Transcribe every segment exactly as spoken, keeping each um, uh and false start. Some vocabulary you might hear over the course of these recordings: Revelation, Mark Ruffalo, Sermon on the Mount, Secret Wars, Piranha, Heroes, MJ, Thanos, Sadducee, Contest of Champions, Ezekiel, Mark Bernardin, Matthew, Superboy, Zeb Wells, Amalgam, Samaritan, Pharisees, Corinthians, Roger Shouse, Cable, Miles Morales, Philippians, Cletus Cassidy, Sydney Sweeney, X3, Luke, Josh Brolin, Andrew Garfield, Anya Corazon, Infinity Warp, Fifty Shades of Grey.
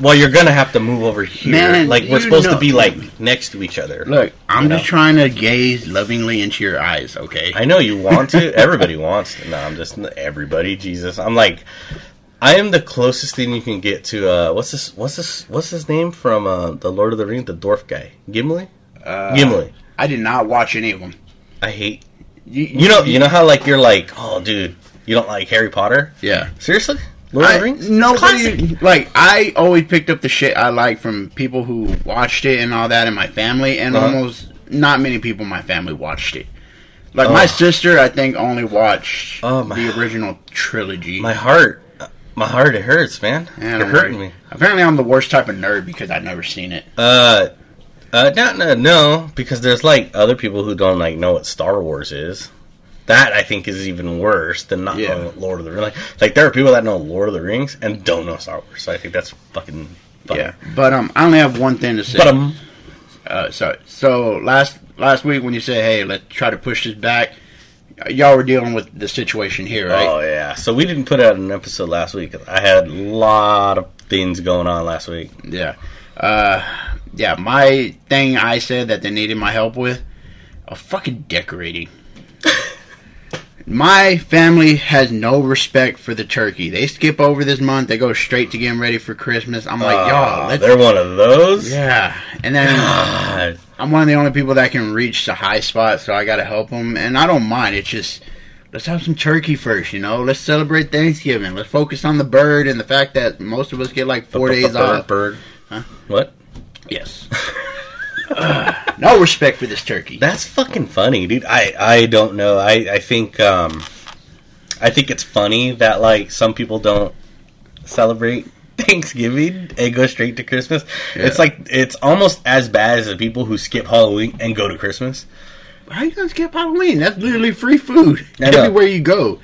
Well, you're going to have to move over here. Man, like, we're supposed no, to be, like, next to each other. Look, I'm you know? just trying to gaze lovingly into your eyes, okay? I know you want to. Everybody wants to. No, I'm just... Everybody, Jesus. I'm like... I am the closest thing you can get to... Uh, what's this? What's this? What's his name from uh, The Lord of the Rings? The dwarf guy. Gimli? Uh, Gimli. I did not watch any of them. I hate... You, you, you know you know how, like, you're like, oh, dude, you don't like Harry Potter? Yeah. Seriously? Lord I, of the Rings? Nobody, like, I always picked up the shit I like from people who watched it and all that in my family, and uh-huh. almost not many people in my family watched it. Like, oh. my sister, I think, only watched oh, my, the original trilogy. My heart, my heart, it hurts, man. It hurt me. Apparently, I'm the worst type of nerd because I've never seen it. Uh... Uh, no, no, no, because there's, like, other people who don't, like, know what Star Wars is. That, I think, is even worse than not yeah. knowing what Lord of the Rings. Like, like, there are people that know Lord of the Rings and don't know Star Wars, so I think that's fucking funny. Yeah, but, um, I only have one thing to say. But, um... Uh, sorry. So, last, last week when you said, hey, let's try to push this back, y'all were dealing with the situation here, right? Oh, yeah. So, we didn't put out an episode last week. I had a lot of things going on last week. Yeah. Uh... Yeah, my thing I said that they needed my help with, a fucking decorating. My family has no respect for the turkey. They skip over this month. They go straight to getting ready for Christmas. I'm like, uh, y'all, let's... They're one of those? Yeah. And then God. I'm one of the only people that can reach the high spot, so I gotta help them. And I don't mind. It's just, let's have some turkey first, you know? Let's celebrate Thanksgiving. Let's focus on the bird and the fact that most of us get like four days off. Bird? Huh? What? Yes. uh, no respect for this turkey. That's fucking funny, dude. I, I don't know. I, I think um, I think it's funny that, like, some people don't celebrate Thanksgiving and go straight to Christmas. Yeah. It's like, it's almost as bad as the people who skip Halloween and go to Christmas. How are you gonna skip Halloween? That's literally free food everywhere you go.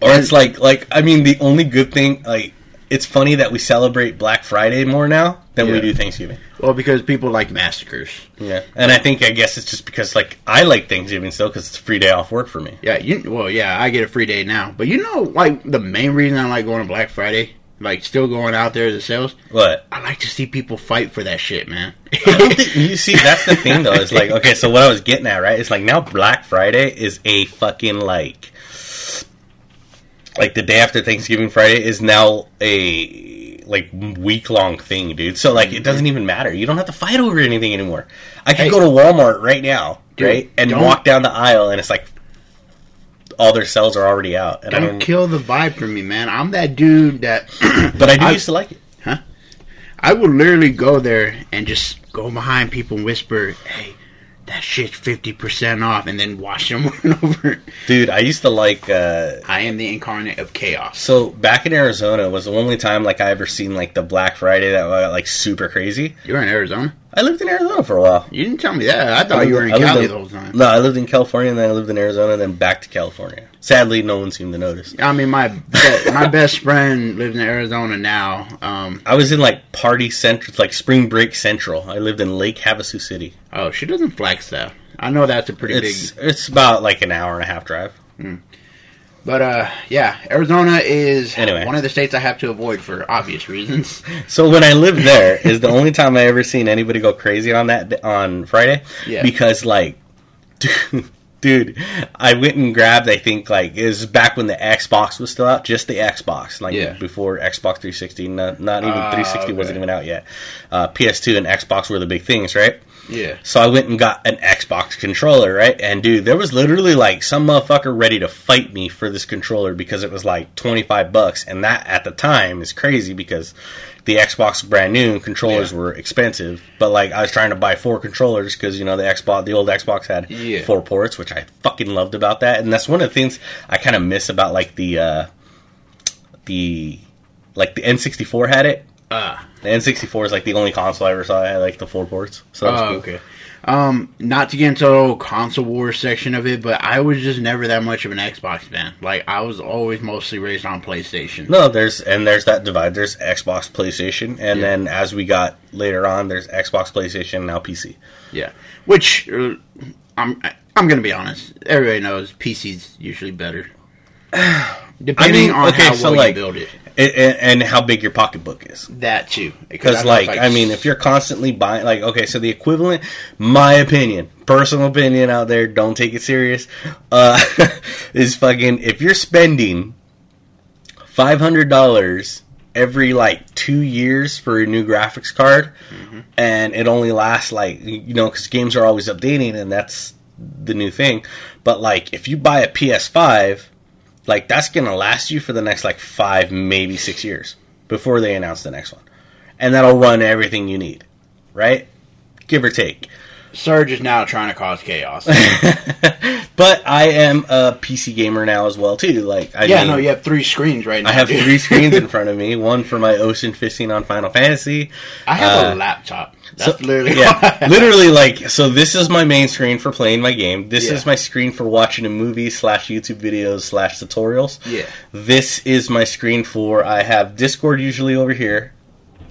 Or and, it's like like I mean, the only good thing, like, it's funny that we celebrate Black Friday more now than yeah. we do Thanksgiving. Well, because people like massacres. Yeah. And I think, I guess it's just because, like, I like Thanksgiving still because it's a free day off work for me. Yeah, you, well, yeah, I get a free day now. But you know, like, the main reason I like going to Black Friday, like, still going out there to sales? What? I like to see people fight for that shit, man. I don't think, you see, that's the thing, though. It's like, okay, so what I was getting at, right? It's like, now Black Friday is a fucking, like... Like, the day after Thanksgiving Friday is now a, like, week-long thing, dude. So, like, it doesn't even matter. You don't have to fight over anything anymore. I could hey, go to Walmart right now, dude, right, and walk down the aisle, and it's like, all their sales are already out. And don't I mean, kill the vibe for me, man. I'm that dude that... But I do I, used to like it. Huh? I would literally go there and just go behind people and whisper, hey... That shit's fifty percent off, and then wash them run over. Dude, I used to like... Uh, I am the incarnate of chaos. So, back in Arizona was the only time, like, I ever seen, like, the Black Friday that got, like, super crazy. You were in Arizona? I lived in Arizona for a while. You didn't tell me that. I thought I lived, you were in I Cali in, the whole time. No, I lived in California, and then I lived in Arizona, and then back to California. Sadly, no one seemed to notice. I mean, my my best friend lives in Arizona now. Um, I was in, like, party central, like, spring break central. I lived in Lake Havasu City. Oh, she doesn't flex, though. I know that's a pretty it's, big... It's about, like, an hour and a half drive. Mm. But, uh, yeah, Arizona is anyway. one of the states I have to avoid for obvious reasons. So when I lived there is the only time I ever seen anybody go crazy on that on Friday. Yeah. Because, like, dude, dude, I went and grabbed, I think, like, it was back when the Xbox was still out. Just the Xbox. Like, yeah. before Xbox three sixty. Not, not even uh, three sixty okay. wasn't even out yet. Uh, P S two and Xbox were the big things, right? Yeah. So I went and got an Xbox controller, right? And, dude, there was literally, like, some motherfucker ready to fight me for this controller because it was, like, twenty-five bucks. And that, at the time, is crazy because the Xbox was brand new. Controllers yeah. were expensive. But, like, I was trying to buy four controllers because, you know, the Xbox, the old Xbox had yeah. four ports, which I fucking loved about that. And that's one of the things I kind of miss about, like, the, uh, the, like, the N sixty-four had it. Ah. Uh. The N sixty-four is, like, the only console I ever saw. I had, like, the four ports. So that's oh, cool. okay. Um, not to get into the whole console war section of it, but I was just never that much of an Xbox fan. Like, I was always mostly raised on PlayStation. No, there's and there's that divide. There's Xbox, PlayStation, and yeah. then as we got later on, there's Xbox, PlayStation, now P C. Yeah. Which, uh, I'm I'm gonna be honest. Everybody knows P C's usually better. Depending I mean, on okay, how so well like, you build it. And, and how big your pocketbook is. That too. Because, like, I, I mean, if you're constantly buying, like, okay, so the equivalent, my opinion, personal opinion out there, don't take it serious, uh, is fucking, if you're spending five hundred dollars every, like, two years for a new graphics card, mm-hmm. and it only lasts, like, you know, because games are always updating, and that's the new thing. But, like, if you buy a P S five... Like, that's going to last you for the next, like, five, maybe six years before they announce the next one. And that'll run everything you need, right? Give or take. Surge is now trying to cause chaos. But I am a P C gamer now as well, too. Like, I Yeah, mean, no, you have three screens right now. I have dude. three screens in front of me. One for my Ocean fifteen on Final Fantasy. I have uh, a laptop. That's so, literally yeah, literally like so. This is my main screen for playing my game. This yeah. is my screen for watching a movie slash YouTube videos slash tutorials. Yeah. This is my screen for I have Discord usually over here,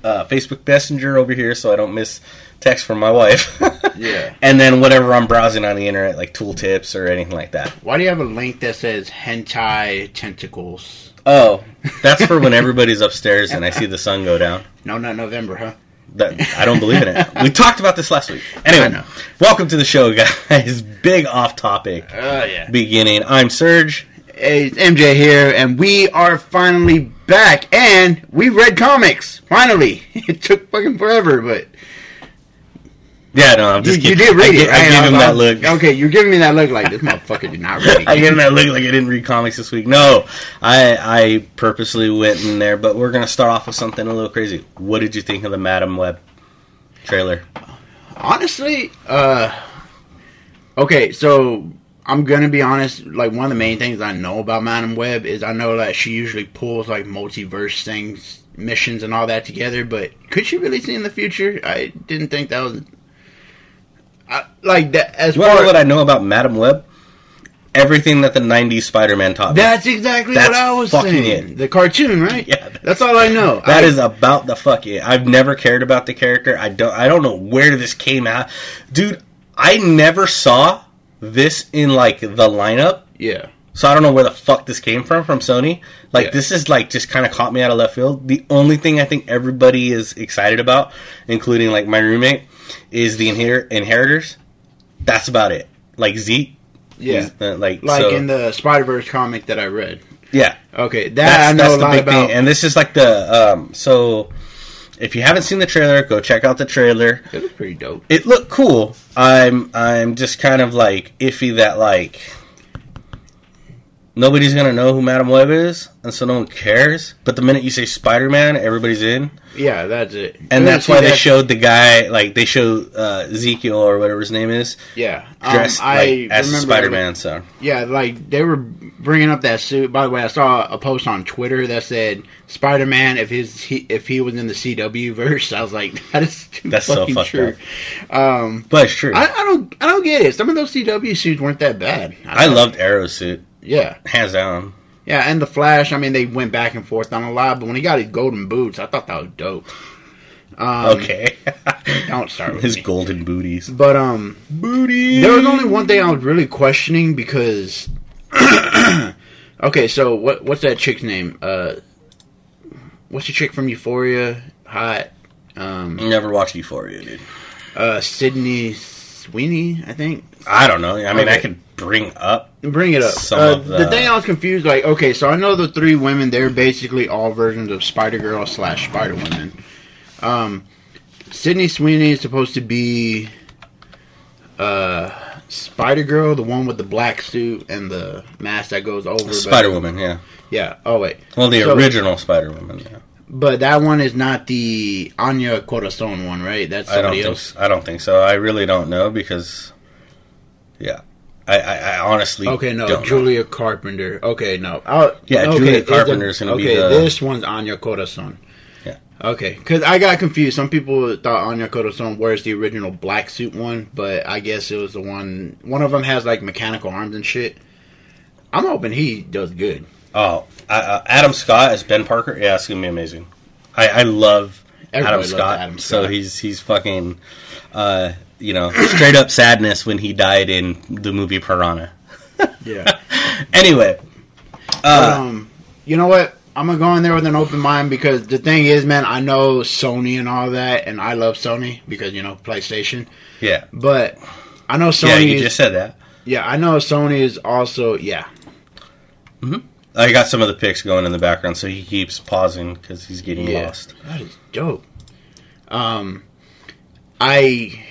uh, Facebook Messenger over here, so I don't miss text from my wife. Yeah. And then whatever I'm browsing on the internet, like tooltips or anything like that. Why do you have a link that says hentai tentacles? Oh, that's for when everybody's upstairs and I see the sun go down. No, not November, huh? That, I don't believe in it. We talked about this last week. Anyway, welcome to the show, guys. Big off-topic uh, yeah. beginning. I'm Serge. Hey, it's M J here, and we are finally back. And we read comics. Finally. It took fucking forever, but... Yeah, no, I'm just you, kidding. You did read I, it. I, I, I gave him that look. Okay, you're giving me that look like, this motherfucker did not read it. I gave him that look like I didn't read comics this week. No, I I purposely went in there, but we're going to start off with something a little crazy. What did you think of the Madame Web trailer? Honestly, uh, okay, so I'm going to be honest. Like, one of the main things I know about Madame Web is I know that she usually pulls, like, multiverse things, missions and all that together, but could she really see in the future? I didn't think that was... I, like that, as you want to know what I know about Madame Web? Everything that the nineties Spider-Man taught me. That's exactly that's what I was saying. It. The cartoon, right? Yeah, that's, that's all I know. That I, is about the fuck it. I've never cared about the character. I don't. I don't know where this came out, dude. I never saw this in like the lineup. Yeah. So I don't know where the fuck this came from from Sony. Like yeah. this is like just kind of caught me out of left field. The only thing I think everybody is excited about, including like my roommate, is the inher- Inheritors. That's about it. Like Zeke. Yeah. Uh, like like so. In the Spider-Verse comic that I read. Yeah. Okay. That that's, I know that's a the lot big about. Thing. And this is like the um, so if you haven't seen the trailer, go check out the trailer. It looked pretty dope. It looked cool. I'm I'm just kind of like iffy that like nobody's gonna know who Madame Web is, and so no one cares. But the minute you say Spider-Man, everybody's in. Yeah, that's it. And we that's why that. they showed the guy, like they showed uh, Ezekiel or whatever his name is. Yeah, dressed um, I like, as Spider-Man. Like, so yeah, like they were bringing up that suit. By the way, I saw a post on Twitter that said Spider-Man if his he, if he was in the C W verse. I was like, that is too that's fucking so fucked true. Up. Um, but it's true. I, I don't I don't get it. Some of those C W suits weren't that bad. I, I loved Arrow's suit. Yeah. Hands down. Yeah, and the Flash, I mean, they went back and forth on a lot, but when he got his golden boots, I thought that was dope. Um, okay. Don't start with his me. golden booties. But, um... Booties! There was only one thing I was really questioning, because... okay, so, what what's that chick's name? Uh, what's the chick from Euphoria? Hot. Um... Never watched Euphoria, dude. Uh, Sydney Sweeney, I think? I don't know. I mean, okay. I could... Bring up, bring it up. Some uh, of the... the thing I was confused, like, okay, so I know the three women; they're basically all versions of Spider Girl slash Spider Woman. Um, Sydney Sweeney is supposed to be uh, Spider Girl, the one with the black suit and the mask that goes over Spider Woman. Yeah, yeah. Oh wait, well, the so, original Spider Woman. Yeah. But that one is not the Anya Corazon one, right? That's somebody I don't else. Think, I don't think so. I really don't know because, yeah. I, I, I honestly okay no don't Julia know. Carpenter okay no I'll, yeah okay, Julia Carpenter is gonna okay, be the okay this one's Anya Corazon yeah okay because I got confused. Some people thought Anya Corazon wears the original black suit one, but I guess it was the one one of them has like mechanical arms and shit. I'm hoping he does good. Oh, uh, Adam Scott as Ben Parker, yeah, it's gonna be amazing. I, I love Adam Scott, Adam Scott so he's he's fucking uh you know, straight up sadness when he died in the movie Piranha. Yeah. Anyway. Uh, um, you know what? I'm going to go in there with an open mind because the thing is, man, I know Sony and all that, and I love Sony because, you know, PlayStation. Yeah. But I know Sony... Yeah, you just said that. Yeah, I know Sony is also... Yeah. Mm-hmm. I got some of the pics going in the background, so he keeps pausing because he's getting yeah. lost. That is dope. Um, I...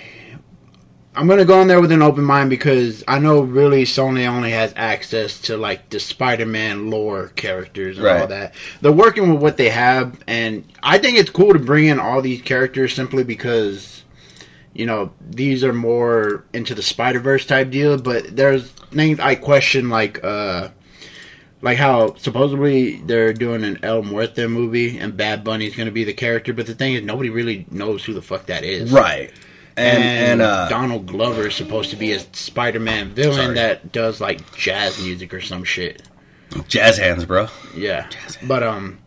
I'm going to go in there with an open mind because I know really Sony only has access to like the Spider-Man lore characters and right. all that. They're working with what they have, and I think it's cool to bring in all these characters simply because, you know, these are more into the Spider-Verse type deal, but there's things I question, like uh, like how supposedly they're doing an El Muerto movie and Bad Bunny's going to be the character, but the thing is nobody really knows who the fuck that is. Right. And, and uh, Donald Glover is supposed to be a Spider-Man villain sorry. that does, like, jazz music or some shit. Jazz hands, bro. Yeah. Jazz hands. But, um,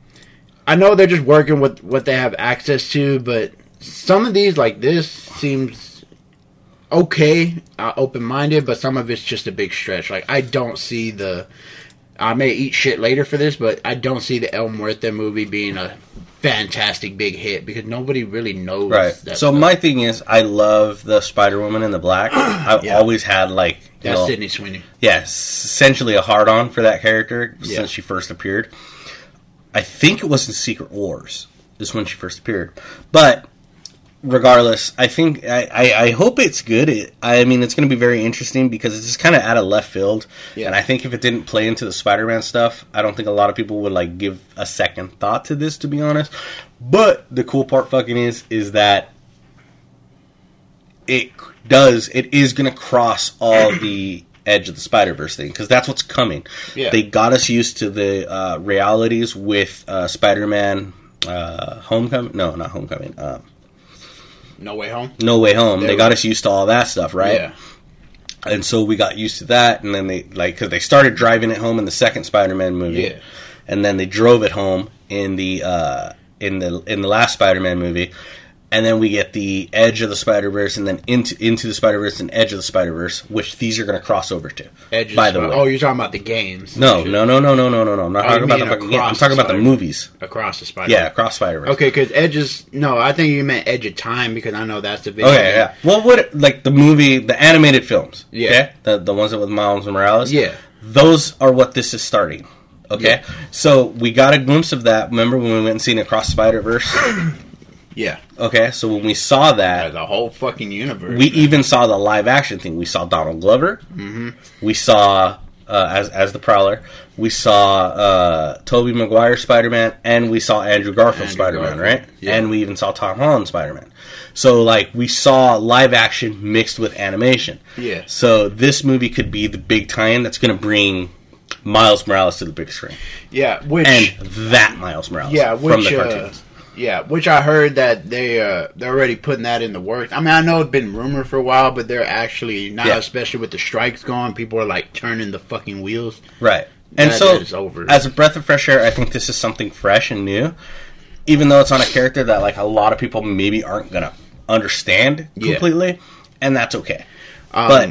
I know they're just working with what they have access to, but some of these, like this, seems okay, uh, open-minded, but some of it's just a big stretch. Like, I don't see the... I may eat shit later for this, but I don't see the El Muerto movie being a... fantastic big hit because nobody really knows right that so stuff. My thing is I love the Spider-Woman in the black. I've yeah. always had like you that's know, Sydney Sweeney yeah essentially a hard on for that character yeah. since she first appeared. I think it was in Secret Wars is when she first appeared, but regardless I think I, I, I hope it's good. It, I mean it's going to be very interesting because it's just kind of out of left field yeah. and I think if it didn't play into the Spider-Man stuff I don't think a lot of people would like give a second thought to this, to be honest. But the cool part fucking is is that it does it is going to cross all the edge of the Spider-Verse thing because that's what's coming yeah. They got us used to the uh, realities with uh, Spider-Man uh, Homecoming no not Homecoming um No Way Home? No Way Home. They, they got us used to all that stuff, right? Yeah. And so we got used to that, and then they, like, because they started driving it home in the second Spider-Man movie. Yeah. And then they drove it home in the, uh, in the, in the last Spider-Man movie. And then we get the edge of the Spider-Verse, and then into into the Spider-Verse and edge of the Spider-Verse, which these are going to cross over to. Edge by the way. Oh, you're talking about the games. No, no, no, no, no, no, no, no. I'm not oh, talking about the fucking games. I'm talking about the movies. Across the Spider-Verse. Yeah, across Spider-Verse. Okay, because edge is... No, I think you meant edge of time, because I know that's the big... Okay, yeah. Well, what... Like, the movie... The animated films. Yeah. Okay? The, the ones that with Miles Morales. Yeah. Those are what this is starting. Okay? Yeah. So, we got a glimpse of that. Remember when we went and seen Across Spider-Verse? Yeah. Okay, so when we saw that... Yeah, the whole fucking universe. We man. even saw the live-action thing. We saw Donald Glover. Mm-hmm. We saw, uh, as as the Prowler, we saw uh, Tobey Maguire Spider-Man, and we saw Andrew Garfield Andrew Spider-Man, Garfield. right? Yeah. And we even saw Tom Holland Spider-Man. So, like, we saw live-action mixed with animation. Yeah. So this movie could be the big tie-in that's going to bring... Miles Morales to the big screen. Yeah, which... And that Miles Morales yeah, which, from the cartoons. Uh, Yeah, which I heard that they, uh, they're already putting that in the works. I mean, I know it's been rumored for a while, but they're actually now, yeah. especially with the strikes going, people are, like, turning the fucking wheels. Right. And that so, is over. As a breath of fresh air, I think this is something fresh and new, even though it's on a character that, like, a lot of people maybe aren't going to understand completely, yeah. and that's okay. Um, but...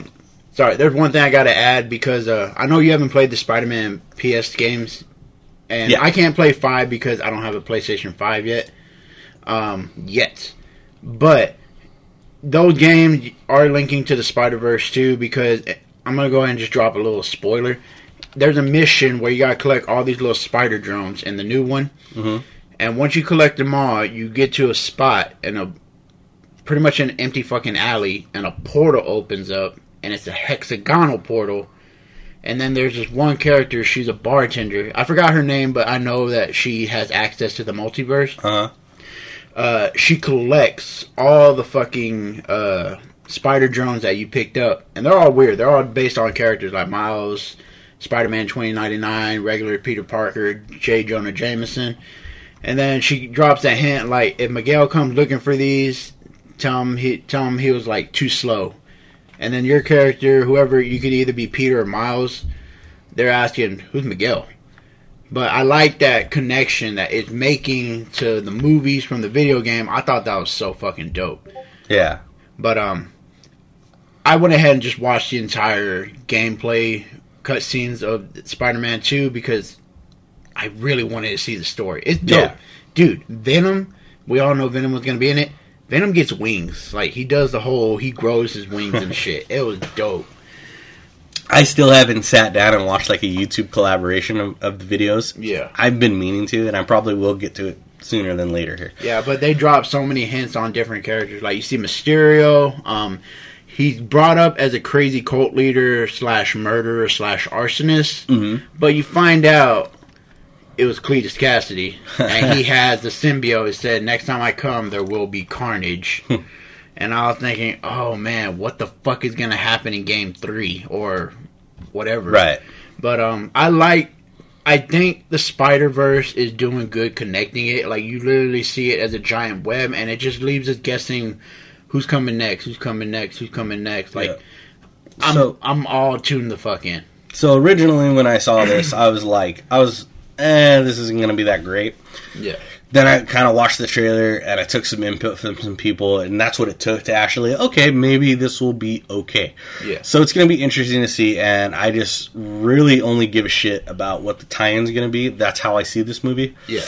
Sorry, there's one thing I got to add, because uh, I know you haven't played the Spider-Man P S games, and yeah. I can't play five because I don't have a PlayStation five yet. Um, yet. But those games are linking to the Spider-Verse too, because I'm going to go ahead and just drop a little spoiler. There's a mission where you got to collect all these little spider drones in the new one. Mm-hmm. And once you collect them all, you get to a spot and a pretty much an empty fucking alley, and a portal opens up, and it's a hexagonal portal. And then there's this one character, she's a bartender. I forgot her name, but I know that she has access to the multiverse. Uh-huh. Uh, she collects all the fucking uh, spider drones that you picked up. And they're all weird. They're all based on characters like Miles, Spider-Man twenty ninety-nine, regular Peter Parker, J. Jonah Jameson. And then she drops a hint like, if Miguel comes looking for these, tell him he, tell him he was like too slow. And then your character, whoever, you could either be Peter or Miles, they're asking, who's Miguel? But I like that connection that it's making to the movies from the video game. I thought that was so fucking dope. Yeah. But um, I went ahead and just watched the entire gameplay cutscenes of Spider-Man two because I really wanted to see the story. It's dope. Yeah. Dude, Venom, we all know Venom was going to be in it. Venom gets wings. Like, he does the whole, he grows his wings and shit. It was dope. I still haven't sat down and watched, like, a YouTube collaboration of, of the videos. Yeah. I've been meaning to, and I probably will get to it sooner than later here. Yeah, but they drop so many hints on different characters. Like, you see Mysterio. Um, he's brought up as a crazy cult leader slash murderer slash arsonist. Mm-hmm. But you find out it was Cletus Cassidy, and he has the symbiote. It said, next time I come, there will be carnage. And I was thinking, oh, man, what the fuck is going to happen in Game three or whatever. Right. But um, I like, I think the Spider-Verse is doing good connecting it. Like, you literally see it as a giant web, and it just leaves us guessing who's coming next, who's coming next, who's coming next. Like, yeah. I'm, so, I'm all tuned the fuck in. So, originally when I saw this, I was like, I was, eh, this isn't going to be that great. Yeah. Then I kind of watched the trailer, and I took some input from some people, and that's what it took to actually, okay, maybe this will be okay. Yeah. So it's going to be interesting to see, and I just really only give a shit about what the tie-in's going to be. That's how I see this movie. Yeah.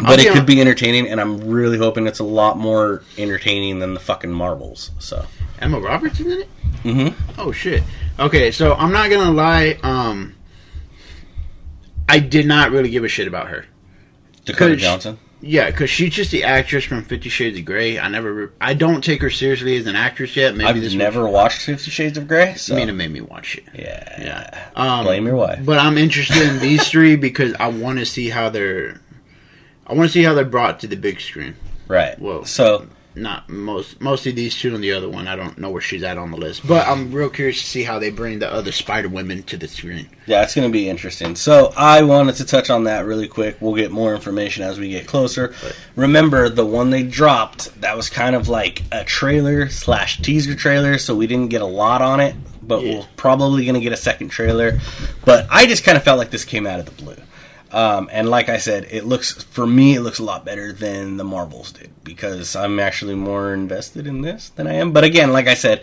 But it on. could be entertaining, and I'm really hoping it's a lot more entertaining than the fucking Marvels. So Emma Roberts is in it? Mm-hmm. Oh, shit. Okay, so I'm not going to lie. Um, I did not really give a shit about her. Dakota Johnson? She, yeah, because she's just the actress from Fifty Shades of Grey. I never, I don't take her seriously as an actress yet. Maybe I've this never watched Fifty Shades of Grey. So. I mean, it made me watch it. Yeah, yeah. Um, blame your wife. But I'm interested in these three because I want to see how they're, I want to see how they're brought to the big screen. Right. Well, so not most, mostly these two and the other one. I don't know where she's at on the list, but I'm real curious to see how they bring the other Spider Women to the screen. Yeah, it's going to be interesting. So I wanted to touch on that really quick. We'll get more information as we get closer. But remember, the one they dropped, that was kind of like a trailer slash teaser trailer, so we didn't get a lot on it, but yeah. We're probably going to get a second trailer. But I just kind of felt like this came out of the blue. Um, and like I said, it looks, for me, it looks a lot better than the Marvels did, because I'm actually more invested in this than I am. But again, like I said,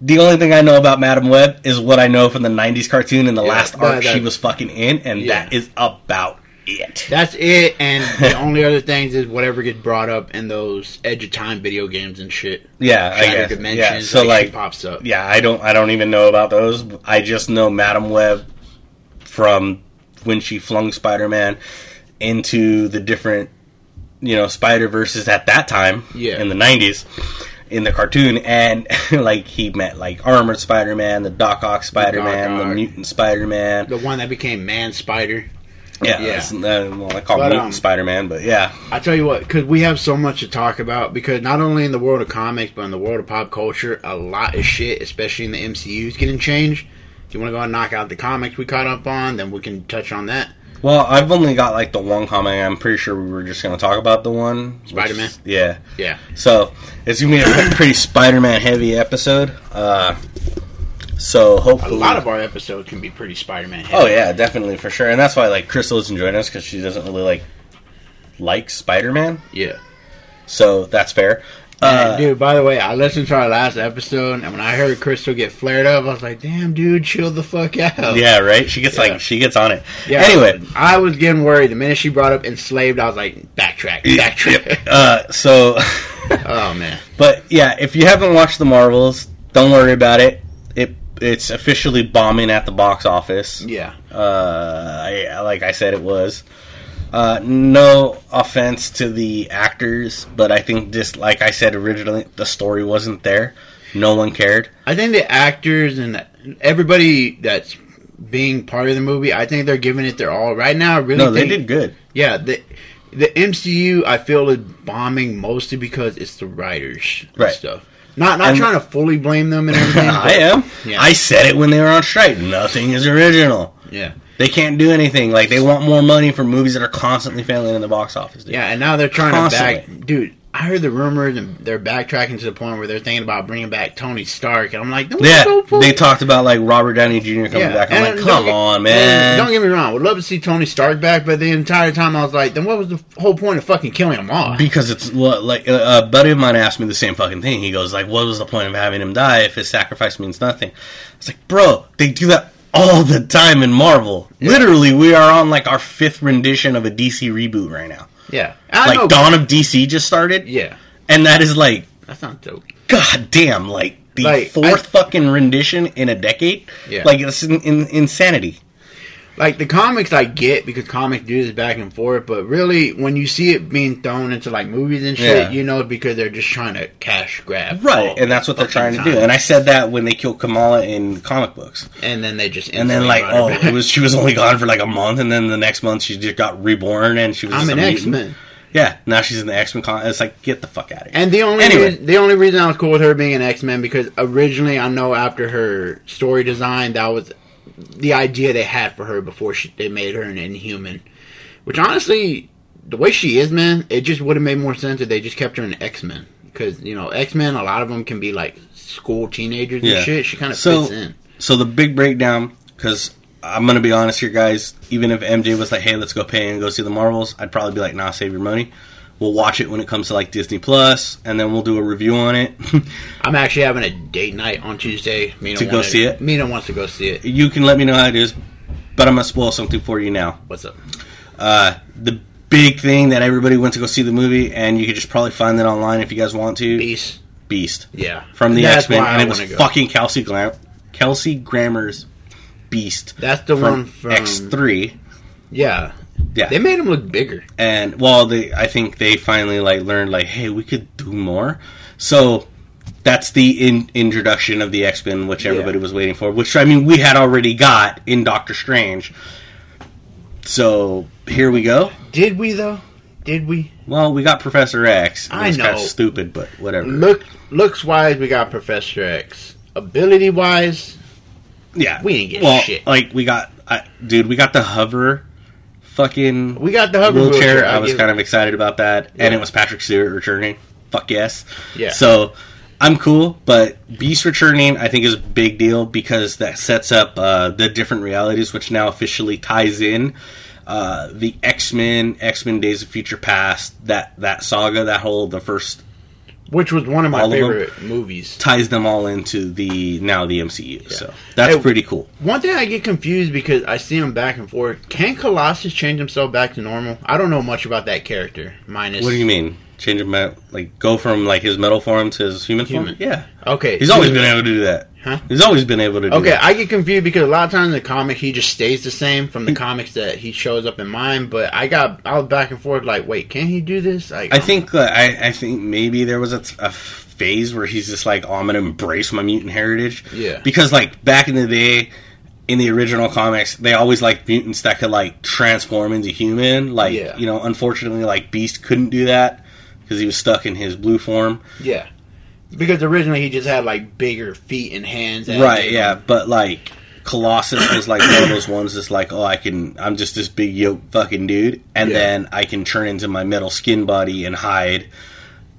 the only thing I know about Madame Web is what I know from the nineties cartoon and the yeah, last arc that, that, she was fucking in, and yeah. that is about it. That's it, and the only other things is whatever gets brought up in those Edge of Time video games and shit. Yeah, Shatter I guess. Dimensions, yeah. So like, like pops up. Yeah, I don't, I don't even know about those. I just know Madame Web from when she flung Spider-Man into the different, you know, Spider-Verses at that time, yeah. in the nineties, in the cartoon, and, like, he met, like, Armored Spider-Man, the Doc Ock Spider-Man, the, the Mutant Spider-Man. The one that became Man-Spider. Yeah, yeah. That's, uh, well, I call but, him Mutant um, Spider-Man, but yeah. I tell you what, because we have so much to talk about, because not only in the world of comics, but in the world of pop culture, a lot of shit, especially in the M C U, is getting changed. You want to go and knock out the comics we caught up on, then we can touch on that. Well, I've only got, like, the one comic. I'm pretty sure we were just going to talk about the one. Spider-Man? Is, yeah. Yeah. So, it's going to be a pretty Spider-Man-heavy episode. Uh, so, hopefully... A lot of our episodes can be pretty Spider-Man-heavy. Oh, yeah, definitely, for sure. And that's why, like, Crystal doesn't join us, because she doesn't really, like, like Spider-Man. Yeah. So, that's fair. Uh, dude, by the way, I listened to our last episode, and when I heard Crystal get flared up, I was like, damn, dude, chill the fuck out. Yeah, right? She gets yeah. like, she gets on it. Yeah, anyway. I was getting worried. The minute she brought up Enslaved, I was like, backtrack, backtrack. uh, so. Oh, man. But, yeah, if you haven't watched The Marvels, don't worry about it. It It's officially bombing at the box office. Yeah. Uh, yeah, like I said, it was. Uh, no offense to the actors, but I think just like I said originally, the story wasn't there. No one cared. I think the actors and everybody that's being part of the movie, I think they're giving it their all right now. I really no, think, they did good. Yeah, the the M C U I feel is bombing mostly because it's the writers and right. stuff. Not not and, trying to fully blame them and everything. But, I am. Yeah. I said it when they were on strike. Nothing is original. Yeah. They can't do anything. Like, they want more money for movies that are constantly failing in the box office, dude. Yeah, and now they're trying constantly. to back... Dude, I heard the rumors, and they're backtracking to the point where they're thinking about bringing back Tony Stark, and I'm like... Yeah, so cool. They talked about, like, Robert Downey Junior coming yeah, back. I'm like, come on, man. Don't get me wrong. I would love to see Tony Stark back, but the entire time I was like, then what was the whole point of fucking killing him off? Because it's... Like, a buddy of mine asked me the same fucking thing. He goes, like, what was the point of having him die if his sacrifice means nothing? I was like, bro, they do that... all the time in Marvel. Yeah. Literally, we are on like our fifth rendition of a D C reboot right now. Yeah. I like know, Dawn of D C just started. Yeah. And that is like... That's not dope. God damn, like the like, fourth I, fucking rendition in a decade? Yeah. Like, it's in, in, insanity. Like, the comics I get because comics do this back and forth, but really, when you see it being thrown into, like, movies and shit, yeah. you know, because they're just trying to cash grab. Right, and that's what they're trying time. to do. And I said that when they killed Kamala in comic books. And then they just... And then, like, oh, it was, she was only gone for, like, a month, and then the next month she just got reborn, and she was... I'm an X-Men. Yeah, now she's in the X-Men con. It's like, get the fuck out of here. And the only anyway. reason, the only reason I was cool with her being an X-Men, because originally, I know after her story design, that was... the idea they had for her before she, they made her an Inhuman. Which, honestly, the way she is, man, it just would have made more sense if they just kept her in X-Men. Because, you know, X-Men, a lot of them can be, like, school teenagers yeah. and shit. She kind of so, fits in. So, the big breakdown, because I'm going to be honest here, guys, even if M J was like, hey, let's go pay and go see the Marvels, I'd probably be like, nah, save your money. We'll watch it when it comes to, like, Disney Plus, and then we'll do a review on it. I'm actually having a date night on Tuesday. Mina to go to, see it? Mina wants to go see it. You can let me know how it is, but I'm going to spoil something for you now. What's up? Uh, the big thing that everybody went to go see the movie, and you can just probably find that online if you guys want to. Beast. Beast. Yeah. From the That's X-Men, and it was go. fucking Kelsey, Glam- Kelsey Grammer's Beast. That's the from one from... X three. Yeah. Yeah. They made him look bigger. And, well, they I think they finally, like, learned, like, hey, we could do more. So, that's the in- introduction of the X-Men, which everybody yeah. was waiting for. Which, I mean, we had already got in Doctor Strange. So, here we go. Did we, though? Did we? Well, we got Professor X. I know. Kind of stupid, but whatever. Look, looks-wise, we got Professor X. Ability-wise, yeah, we didn't get well, shit. Like, we got... I, dude, we got the hover... Fucking we got the hover wheelchair. wheelchair. I, I was kind it. of excited about that, yeah. and it was Patrick Stewart returning. Fuck yes, yeah. So I'm cool, but Beast returning I think is a big deal because that sets up uh, the different realities, which now officially ties in uh, the X-Men, X-Men Days of Future Past, that that saga, that whole the first, which was one of my favorite of movies, ties them all into the now the M C U. Yeah. So that's hey, pretty cool. One thing I get confused because I see him back and forth. Can Colossus change himself back to normal? I don't know much about that character. Minus. What do you mean? Change him back? Like go from like his metal form to his human, human. form? Yeah. Okay. He's always human. been able to do that. Huh? He's always been able to do okay, that. Okay, I get confused because a lot of times in the comic he just stays the same from the comics that he shows up in mine, but I got I was back and forth like, wait, can he do this? I, I think uh, I, I think maybe there was a, a phase where he's just like, oh, I'm going to embrace my mutant heritage. Yeah. Because like back in the day in the original comics, they always liked mutants that could like transform into human. Like, yeah. you know, unfortunately like Beast couldn't do that because he was stuck in his blue form. Yeah. Because originally he just had, like, bigger feet and hands. Right, him. yeah. But, like, Colossus was, like, one of those ones that's like, oh, I can... I'm just this big yoke fucking dude. And yeah. then I can turn into my metal skin body and hide.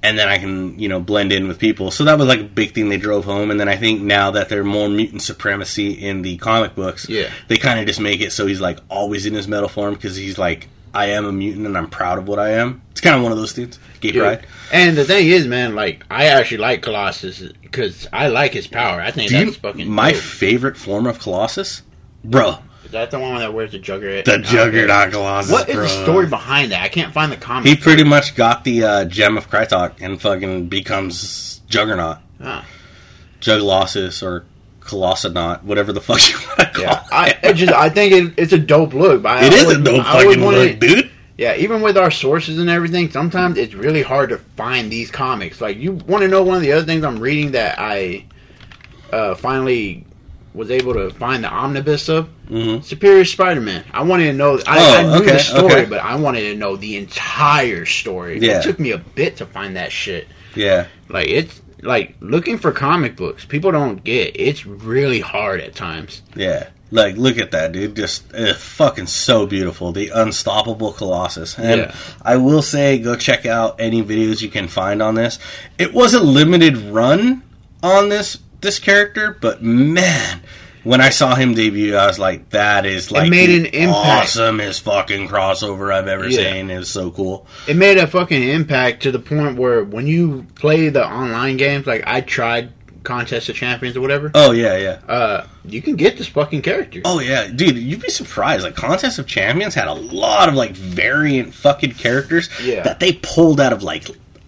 And then I can, you know, blend in with people. So that was, like, a big thing they drove home. And then I think now that there's more mutant supremacy in the comic books, yeah. they kind of just make it so he's, like, always in his metal form because he's, like... I am a mutant and I'm proud of what I am. It's kind of one of those things. Gay pride. And the thing is, man, like, I actually like Colossus because I like his power. I think Dude, that's fucking My dope. favorite form of Colossus? Bro. Is that the one that wears the Juggernaut? The Juggernaut Colossus, What bro. is the story behind that? I can't find the comic. He pretty much got the uh, Gem of Krytok and fucking becomes Juggernaut. Ah. Juglossus or... Colossonaut, whatever the fuck you want to call yeah, I, it. Just, I think it, it's a dope look. I it always, is a dope I fucking look, to, dude. Yeah, even with our sources and everything, sometimes it's really hard to find these comics. Like, you want to know one of the other things I'm reading that I uh, finally was able to find the omnibus of? Mm-hmm. Superior Spider-Man. I wanted to know... I, oh, I knew okay, the story, okay. but I wanted to know the entire story. Yeah. It took me a bit to find that shit. Yeah. Like, it's... Like, looking for comic books, people don't get. It's really hard at times. Yeah. Like, look at that, dude. Just uh, fucking so beautiful. The Unstoppable Colossus. And yeah. I will say, go check out any videos you can find on this. It was a limited run on this this character, but man, when I saw him debut, I was like, that is like it made an impact. Awesomest fucking crossover I've ever yeah. seen. It was so cool. It made a fucking impact to the point where when you play the online games, like I tried Contest of Champions or whatever. Oh, yeah, yeah. Uh, you can get this fucking character. Oh, yeah. Dude, you'd be surprised. Like, Contest of Champions had a lot of, like, variant fucking characters yeah. that they pulled out of, like,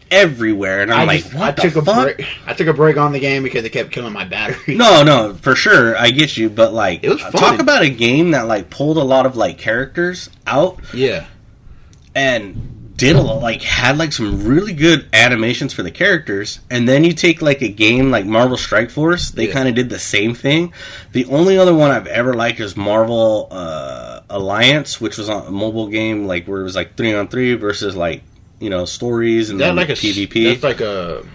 everywhere. And I'm I just, like, what I the took a fuck? Break. I took a break on the game because it kept killing my battery. No, no, for sure. I get you. But, like, it was fun. Talk about a game that, like, pulled a lot of, like, characters out. Yeah. And... did a lot, like, had, like, some really good animations for the characters, and then you take, like, a game like Marvel Strike Force, they yeah. kind of did the same thing. The only other one I've ever liked is Marvel uh, Alliance, which was a mobile game, like, where it was, like, three on three versus, like, you know, stories and then, like, like a, PvP. That's like a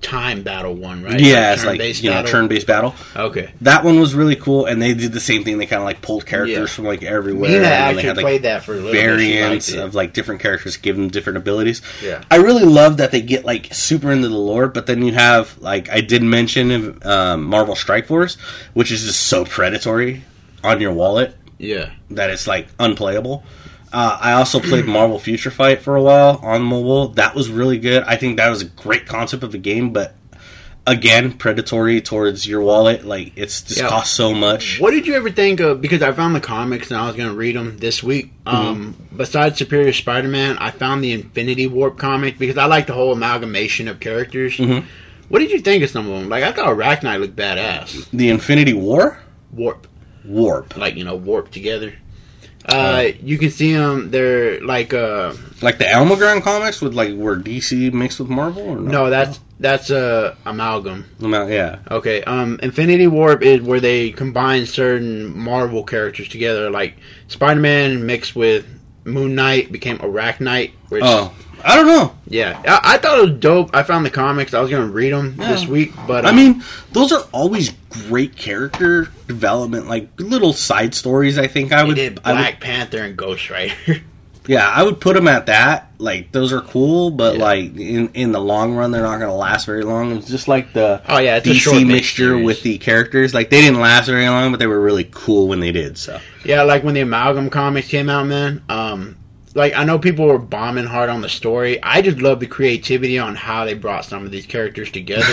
time battle one, right? Yeah, like it's like, you know, battle? turn-based battle. Okay. That one was really cool, and they did the same thing. They kind of, like, pulled characters yeah. from, like, everywhere. Yeah, I actually had, like, played that for a little bit. Variants of, like, different characters, give them different abilities. Yeah. I really love that they get, like, super into the lore, but then you have, like, I did mention um, Marvel Strike Force, which is just so predatory on your wallet. Yeah. That it's, like, unplayable. Uh, I also played Marvel Future Fight for a while on mobile. That was really good. I think that was a great concept of a game, but again, predatory towards your wallet. Like, it's just yeah. costs so much. What did you ever think of, because I found the comics and I was going to read them this week. Um, mm-hmm. Besides Superior Spider-Man, I found the Infinity Warp comic because I like the whole amalgamation of characters. Mm-hmm. What did you think of some of them? Like, I thought Arachnite looked badass. The Infinity War? Warp. Warp. Like, you know, warp together. Uh, you can see them, they're like, uh... like the Amalgam comics, with like, where D C mixed with Marvel, or no? No, that's, that's, uh, Amalgam. Amal- yeah. Okay, um, Infinity Warp is where they combine certain Marvel characters together, like, Spider-Man mixed with Moon Knight became Arachnite. Which, oh, I don't know. Yeah, I, I thought it was dope. I found the comics, I was gonna read them yeah. this week, but... Um, I mean, those are always great character development, like little side stories. I think I would did Black I would, Panther and Ghost Rider. Yeah, I would put them at that. Like, those are cool, but yeah. like in in the long run, they're not going to last very long. It's just like the oh yeah, it's D C a short mixture series. With the characters. Like, they didn't last very long, but they were really cool when they did. So yeah, like when the Amalgam comics came out, man. Um, like I know people were bombing hard on the story. I just love the creativity on how they brought some of these characters together.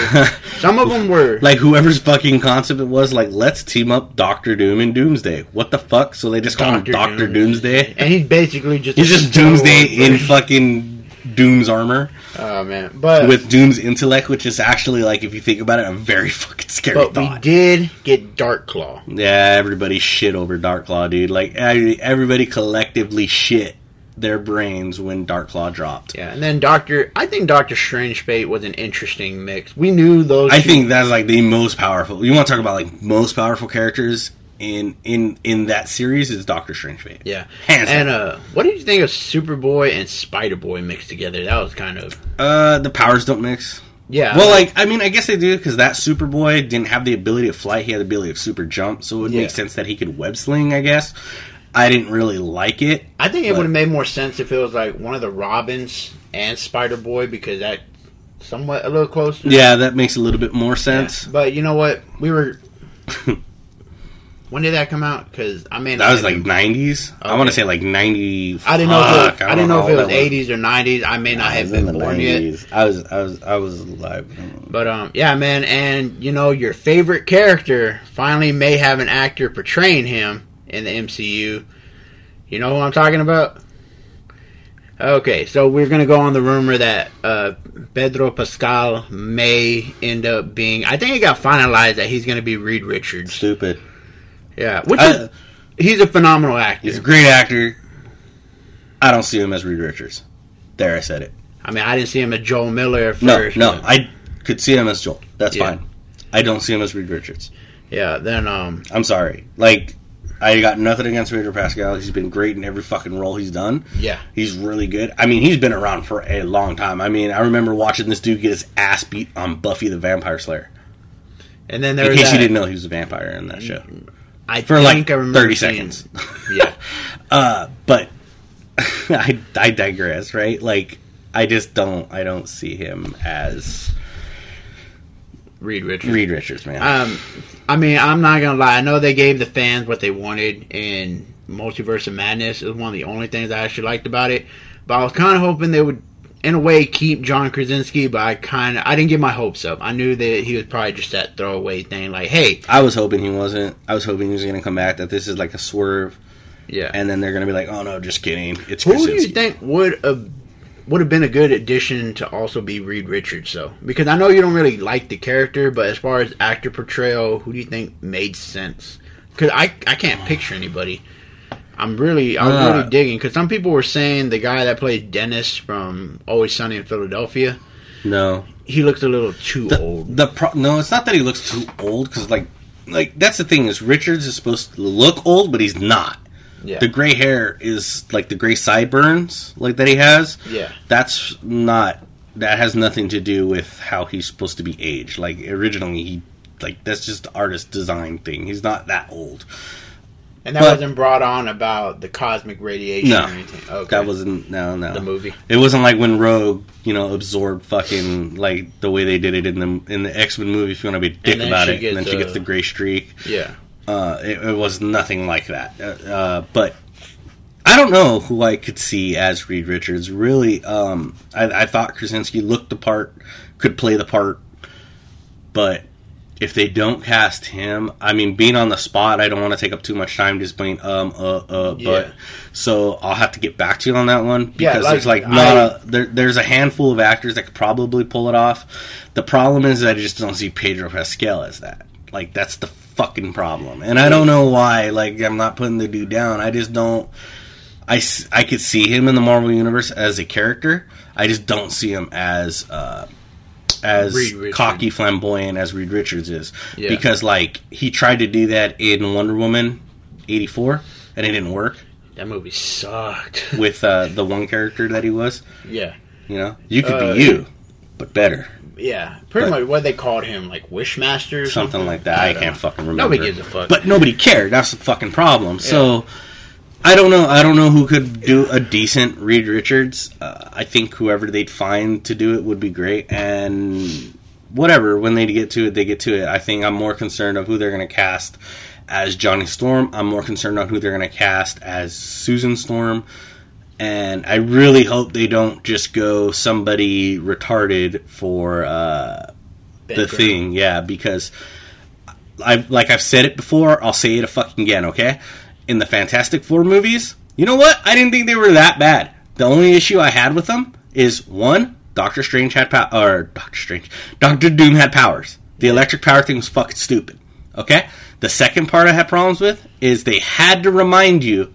Some of them were like whoever's fucking concept it was. Like, let's team up Doctor Doom and Doomsday. What the fuck? So they just call him Doctor Doomsday, and he's basically just he's just Doomsday in fucking Doom's armor. Oh man, but with Doom's intellect, which is actually, like, if you think about it, a very fucking scary but thought. But we did get Dark Claw. Yeah, everybody shit over Dark Claw, dude. Like everybody collectively shit their brains when Dark Claw dropped. Yeah, and then Doctor... I think Doctor Strange Fate was an interesting mix. We knew those... I two. think that's, like, the most powerful... You want to talk about, like, most powerful characters in in, in that series is Doctor Strange Fate. Yeah. Hands and uh, what did you think of Superboy and Spider-Boy mixed together? That was kind of... Uh, the powers don't mix. Yeah. Well, like, I mean, I guess they do, because that Superboy didn't have the ability to fly. He had the ability of super jump, so it would yeah. make sense that he could web sling, I guess. I didn't really like it. I think it would have made more sense if it was like one of the Robins and Spider-Boy, because that's somewhat a little closer. Yeah, that makes a little bit more sense. Yeah. But you know what? We were... When did that come out? Because I mean... That was like nineties? Okay. I want to say like ninety... I didn't know fuck, if it was, I I don't know know if it was eighties or nineties. I may not I have been born nineties. Yet. I was, I was, I was alive. But um, yeah, man. And you know, your favorite character finally may have an actor portraying him in the M C U. You know who I'm talking about? Okay, so we're going to go on the rumor that uh, Pedro Pascal may end up being... I think it got finalized that he's going to be Reed Richards. Stupid. Yeah, which I, is... He's a phenomenal actor. He's a great actor. I don't see him as Reed Richards. There, I said it. I mean, I didn't see him as Joel Miller at first. No, no, I could see him as Joel. That's yeah. fine. I don't see him as Reed Richards. Yeah, then... um, I'm sorry. Like... I got nothing against Pedro Pascal. He's been great in every fucking role he's done. Yeah. He's really good. I mean, he's been around for a long time. I mean, I remember watching this dude get his ass beat on Buffy the Vampire Slayer. And then there in was case that, you didn't know he was a vampire in that show. I for think like I remember thirty seeing, seconds. Yeah. uh, but I, I digress, right? Like, I just don't I don't see him as Reed Richards. Reed Richards, man. Um, I mean, I'm not going to lie. I know they gave the fans what they wanted in Multiverse of Madness. It was one of the only things I actually liked about it. But I was kind of hoping they would in a way, keep John Krasinski, but I kind of, I didn't get my hopes up. I knew that he was probably just that throwaway thing, like, hey. I was hoping he wasn't. I was hoping he was going to come back, that this is like a swerve. Yeah. And then they're going to be like, oh, no, just kidding. It's Krasinski. Who do you think would have, would have been a good addition to also be Reed Richards, though? Because I know you don't really like the character, but as far as actor portrayal, who do you think made sense? Because I, I can't picture anybody. I'm really I'm uh, really digging, because some people were saying the guy that played Dennis from Always Sunny in Philadelphia. No, he looked a little too the, old. The pro- no, it's not that he looks too old, because like like that's the thing is Richards is supposed to look old, but he's not. Yeah. The gray hair is like the gray sideburns like that he has. Yeah, that's not that has nothing to do with how he's supposed to be aged. Like originally, he like that's just the artist design thing. He's not that old. And that but, wasn't brought on about the cosmic radiation no, or anything? Okay. That wasn't, no, no. The movie? It wasn't like when Rogue, you know, absorbed fucking, like, the way they did it in the in the X-Men movie, if you want to be a dick about it, and then a, she gets the gray streak. Yeah. Uh, it, it was nothing like that. Uh, but I don't know who I could see as Reed Richards. Really, um, I, I thought Krasinski looked the part, could play the part, but... If they don't cast him, I mean, being on the spot, I don't want to take up too much time just being, um, uh, uh, yeah. but. So I'll have to get back to you on that one. Because yeah, like, there's like not I, a, there, there's a handful of actors that could probably pull it off. The problem is that I just don't see Pedro Pascal as that. Like, that's the fucking problem. And I don't know why. Like, I'm not putting the dude down. I just don't. I, I could see him in the Marvel Universe as a character. I just don't see him as, uh. as cocky, flamboyant as Reed Richards is. Yeah. Because, like, he tried to do that in Wonder Woman eighty-four, and it didn't work. That movie sucked. With uh, the one character that he was. Yeah. You know? You could uh, be you, but better. Yeah. Pretty but, much what they called him, like, Wishmaster or something? Something like that. I, I can't fucking remember. Nobody gives a fuck. But nobody cared. That's the fucking problem. Yeah. So... I don't know. I don't know who could do a decent Reed Richards. Uh, I think whoever they'd find to do it would be great. And whatever, when they get to it, they get to it. I think I'm more concerned of who they're going to cast as Johnny Storm. I'm more concerned on who they're going to cast as Susan Storm. And I really hope they don't just go somebody retarded for uh, the thing. Yeah, because I like I've said it before. I'll say it a fucking again. Okay. In the Fantastic Four movies, you know what? I didn't think they were that bad. The only issue I had with them is, one, Doctor Strange had power, or Doctor Strange, Doctor Doom had powers. The electric power thing was fucking stupid, okay? The second part I had problems with is they had to remind you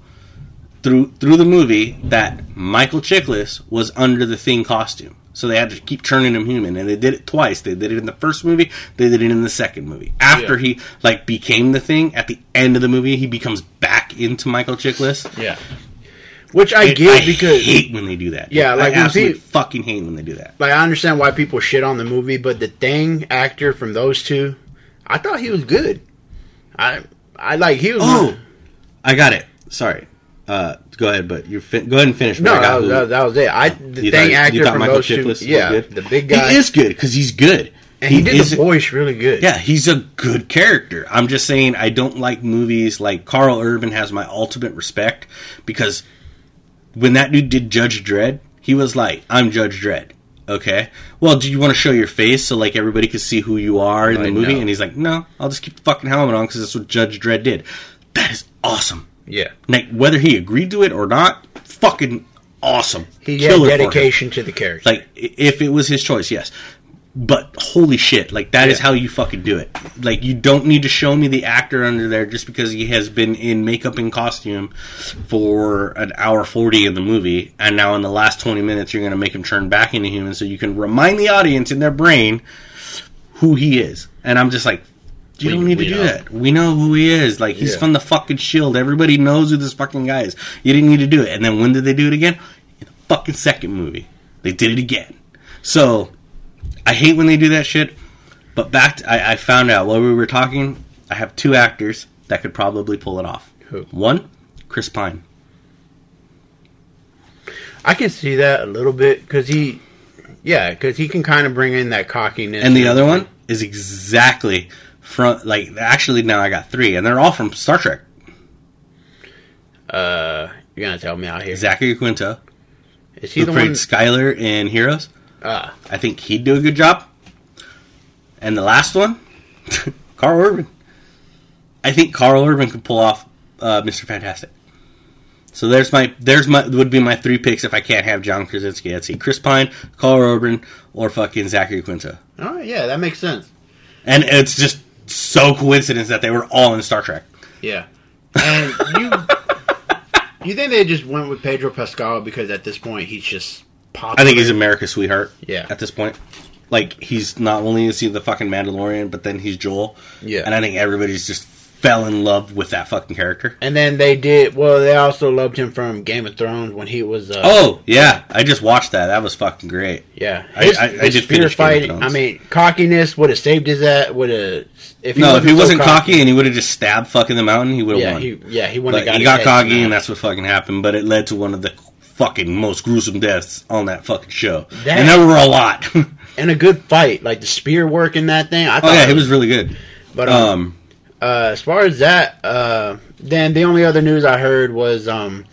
through through the movie that Michael Chiklis was under the Thing costume. So they had to keep turning him human, and they did it twice. They did it in the first movie, they did it in the second movie. After yeah. he, like, became the Thing, at the end of the movie, he becomes back into Michael Chiklis. Yeah. Which I and get I because... I hate when they do that. Yeah, like... I absolutely people, fucking hate when they do that. Like, I understand why people shit on the movie, but the Thing actor from those two, I thought he was good. I, I like, he was... Oh! Good. I got it. Sorry. Uh, go ahead, but you fin- go ahead and finish. No, that was, who, that was it. I the thing thought, actor from Michael those Chiklis two, yeah, good? The big guy. He is good because he's good, and he, he did is, the voice really good. Yeah, he's a good character. I'm just saying, I don't like movies like Carl Urban has my ultimate respect because when that dude did Judge Dredd, he was like, "I'm Judge Dredd." Okay, well, do you want to show your face so like everybody could see who you are in I the movie? Know. And he's like, "No, I'll just keep the fucking helmet on because that's what Judge Dredd did." That is awesome. Yeah. Like, whether he agreed to it or not, fucking awesome. He had dedication to the character. Like, if it was his choice, yes. But holy shit, like, that yeah. is how you fucking do it. Like, you don't need to show me the actor under there just because he has been in makeup and costume for an hour forty in the movie, and now in the last twenty minutes you're going to make him turn back into human so you can remind the audience in their brain who he is. And I'm just like, You we, don't need to do know. that. We know who he is. Like, he's yeah. from the fucking Shield. Everybody knows who this fucking guy is. You didn't need to do it. And then when did they do it again? In the fucking second movie. They did it again. So, I hate when they do that shit. But back to, I, I found out while we were talking, I have two actors that could probably pull it off. Who? One, Chris Pine. I can see that a little bit. Because he, yeah, because he can kind of bring in that cockiness. And the other one is exactly... From like actually now I got three and they're all from Star Trek. Uh, you're gonna tell me out here. Zachary Quinto. Is he who the played one... Skyler in Heroes? Ah. I think he'd do a good job. And the last one, Carl Urban. I think Carl Urban could pull off uh, Mister Fantastic. So there's my there's my would be my three picks if I can't have John Krasinski. I'd see Chris Pine, Carl Urban, or fucking Zachary Quinto. All right, yeah, that makes sense. And it's just so coincidence that they were all in Star Trek. Yeah, and you you think they just went with Pedro Pascal because at this point he's just popular. I think he's America's sweetheart. Yeah, at this point, like he's not only is he the fucking Mandalorian, but then he's Joel. Yeah, and I think everybody's just. Fell in love with that fucking character. And then they did... Well, they also loved him from Game of Thrones when he was... Uh, oh, yeah. I just watched that. That was fucking great. Yeah. His, I, I, his I just finished fight, Game of Thrones. I mean, cockiness would have saved his ass. Would have... If he no, if he so wasn't cocky, cocky and he would have just stabbed fucking the mountain, he would have yeah, won. He, yeah, he wouldn't have got He got cocky and that's what fucking happened. But it led to one of the fucking most gruesome deaths on that fucking show. That, and there were a lot. And a good fight. Like the spear work in that thing. I thought oh, yeah. It was, it was really good. But, um... um Uh, as far as that, uh, then the only other news I heard was um,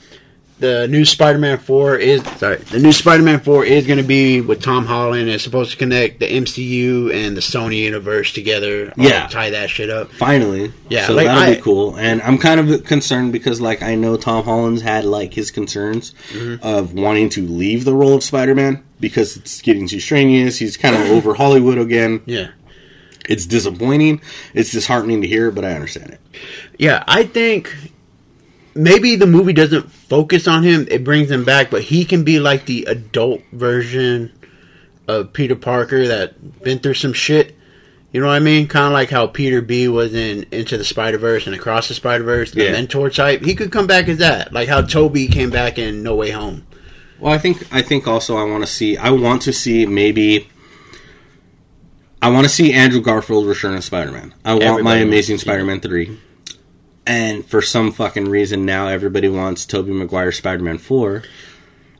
the new Spider-Man four is sorry, the new Spider-Man four is going to be with Tom Holland. It's supposed to connect the M C U and the Sony universe together. Yeah, I'll tie that shit up. Finally, yeah, so like, that'll I, be cool. And I'm kind of concerned because, like, I know Tom Holland's had like his concerns mm-hmm. of wanting to leave the role of Spider-Man because it's getting too strenuous. He's kind of over Hollywood again. Yeah. It's disappointing. It's disheartening to hear, but I understand it. Yeah, I think maybe the movie doesn't focus on him. It brings him back, but he can be like the adult version of Peter Parker that's been through some shit. You know what I mean? Kind of like how Peter B was in Into the Spider-Verse and Across the Spider-Verse, the yeah. mentor type. He could come back as that, like how Tobey came back in No Way Home. Well, I think I think also I want to see. I want to see maybe. I want to see Andrew Garfield return as Spider-Man. I want everybody my Amazing Spider-Man three. And for some fucking reason now everybody wants Tobey Maguire Spider-Man four.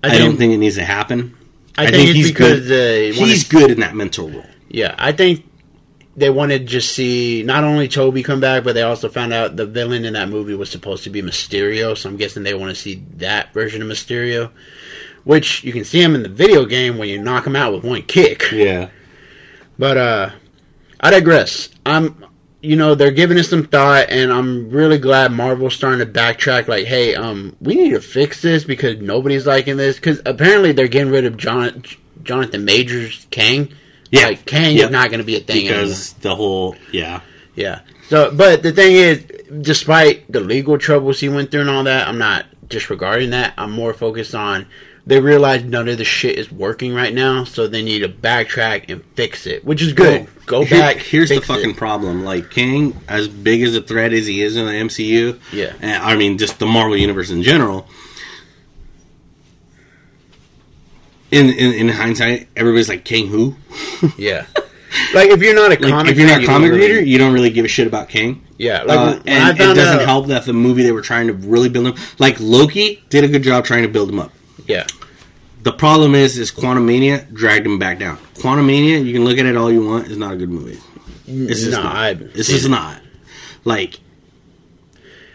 I, think, I don't think it needs to happen. I, I think, think it's he's because good. Wanted, he's good in that mentor role. Yeah, I think they wanted to just see not only Tobey come back, but they also found out the villain in that movie was supposed to be Mysterio, so I'm guessing they want to see that version of Mysterio. Which, you can see him in the video game when you knock him out with one kick. Yeah. But uh, I digress. I'm, you know, they're giving us some thought, and I'm really glad Marvel's starting to backtrack. Like, hey, um, we need to fix this because nobody's liking this. Because apparently they're getting rid of John, Jonathan Majors, Kang. Yeah, like, Kang yep. is not going to be a thing because anymore. The whole yeah, yeah. So, but the thing is, despite the legal troubles he went through and all that, I'm not disregarding that. I'm more focused on. They realize none of the shit is working right now, so they need to backtrack and fix it, which is good. Well, Go here, back. Here's fix the fucking it. problem: like Kang, as big as a threat as he is in the M C U, yeah, and, I mean just the Marvel universe in general. In in, in hindsight, everybody's like Kang who? Yeah, like if you're not a comic like, if you're not a comic reader, really... you don't really give a shit about Kang. Yeah, like uh, and it doesn't out... help that the movie they were trying to really build him, like Loki, did a good job trying to build him up. Yeah. The problem is, is Quantumania dragged him back down. Quantumania, you can look at it all you want, is not a good movie. It's just no, not. I it's just it. not. Like,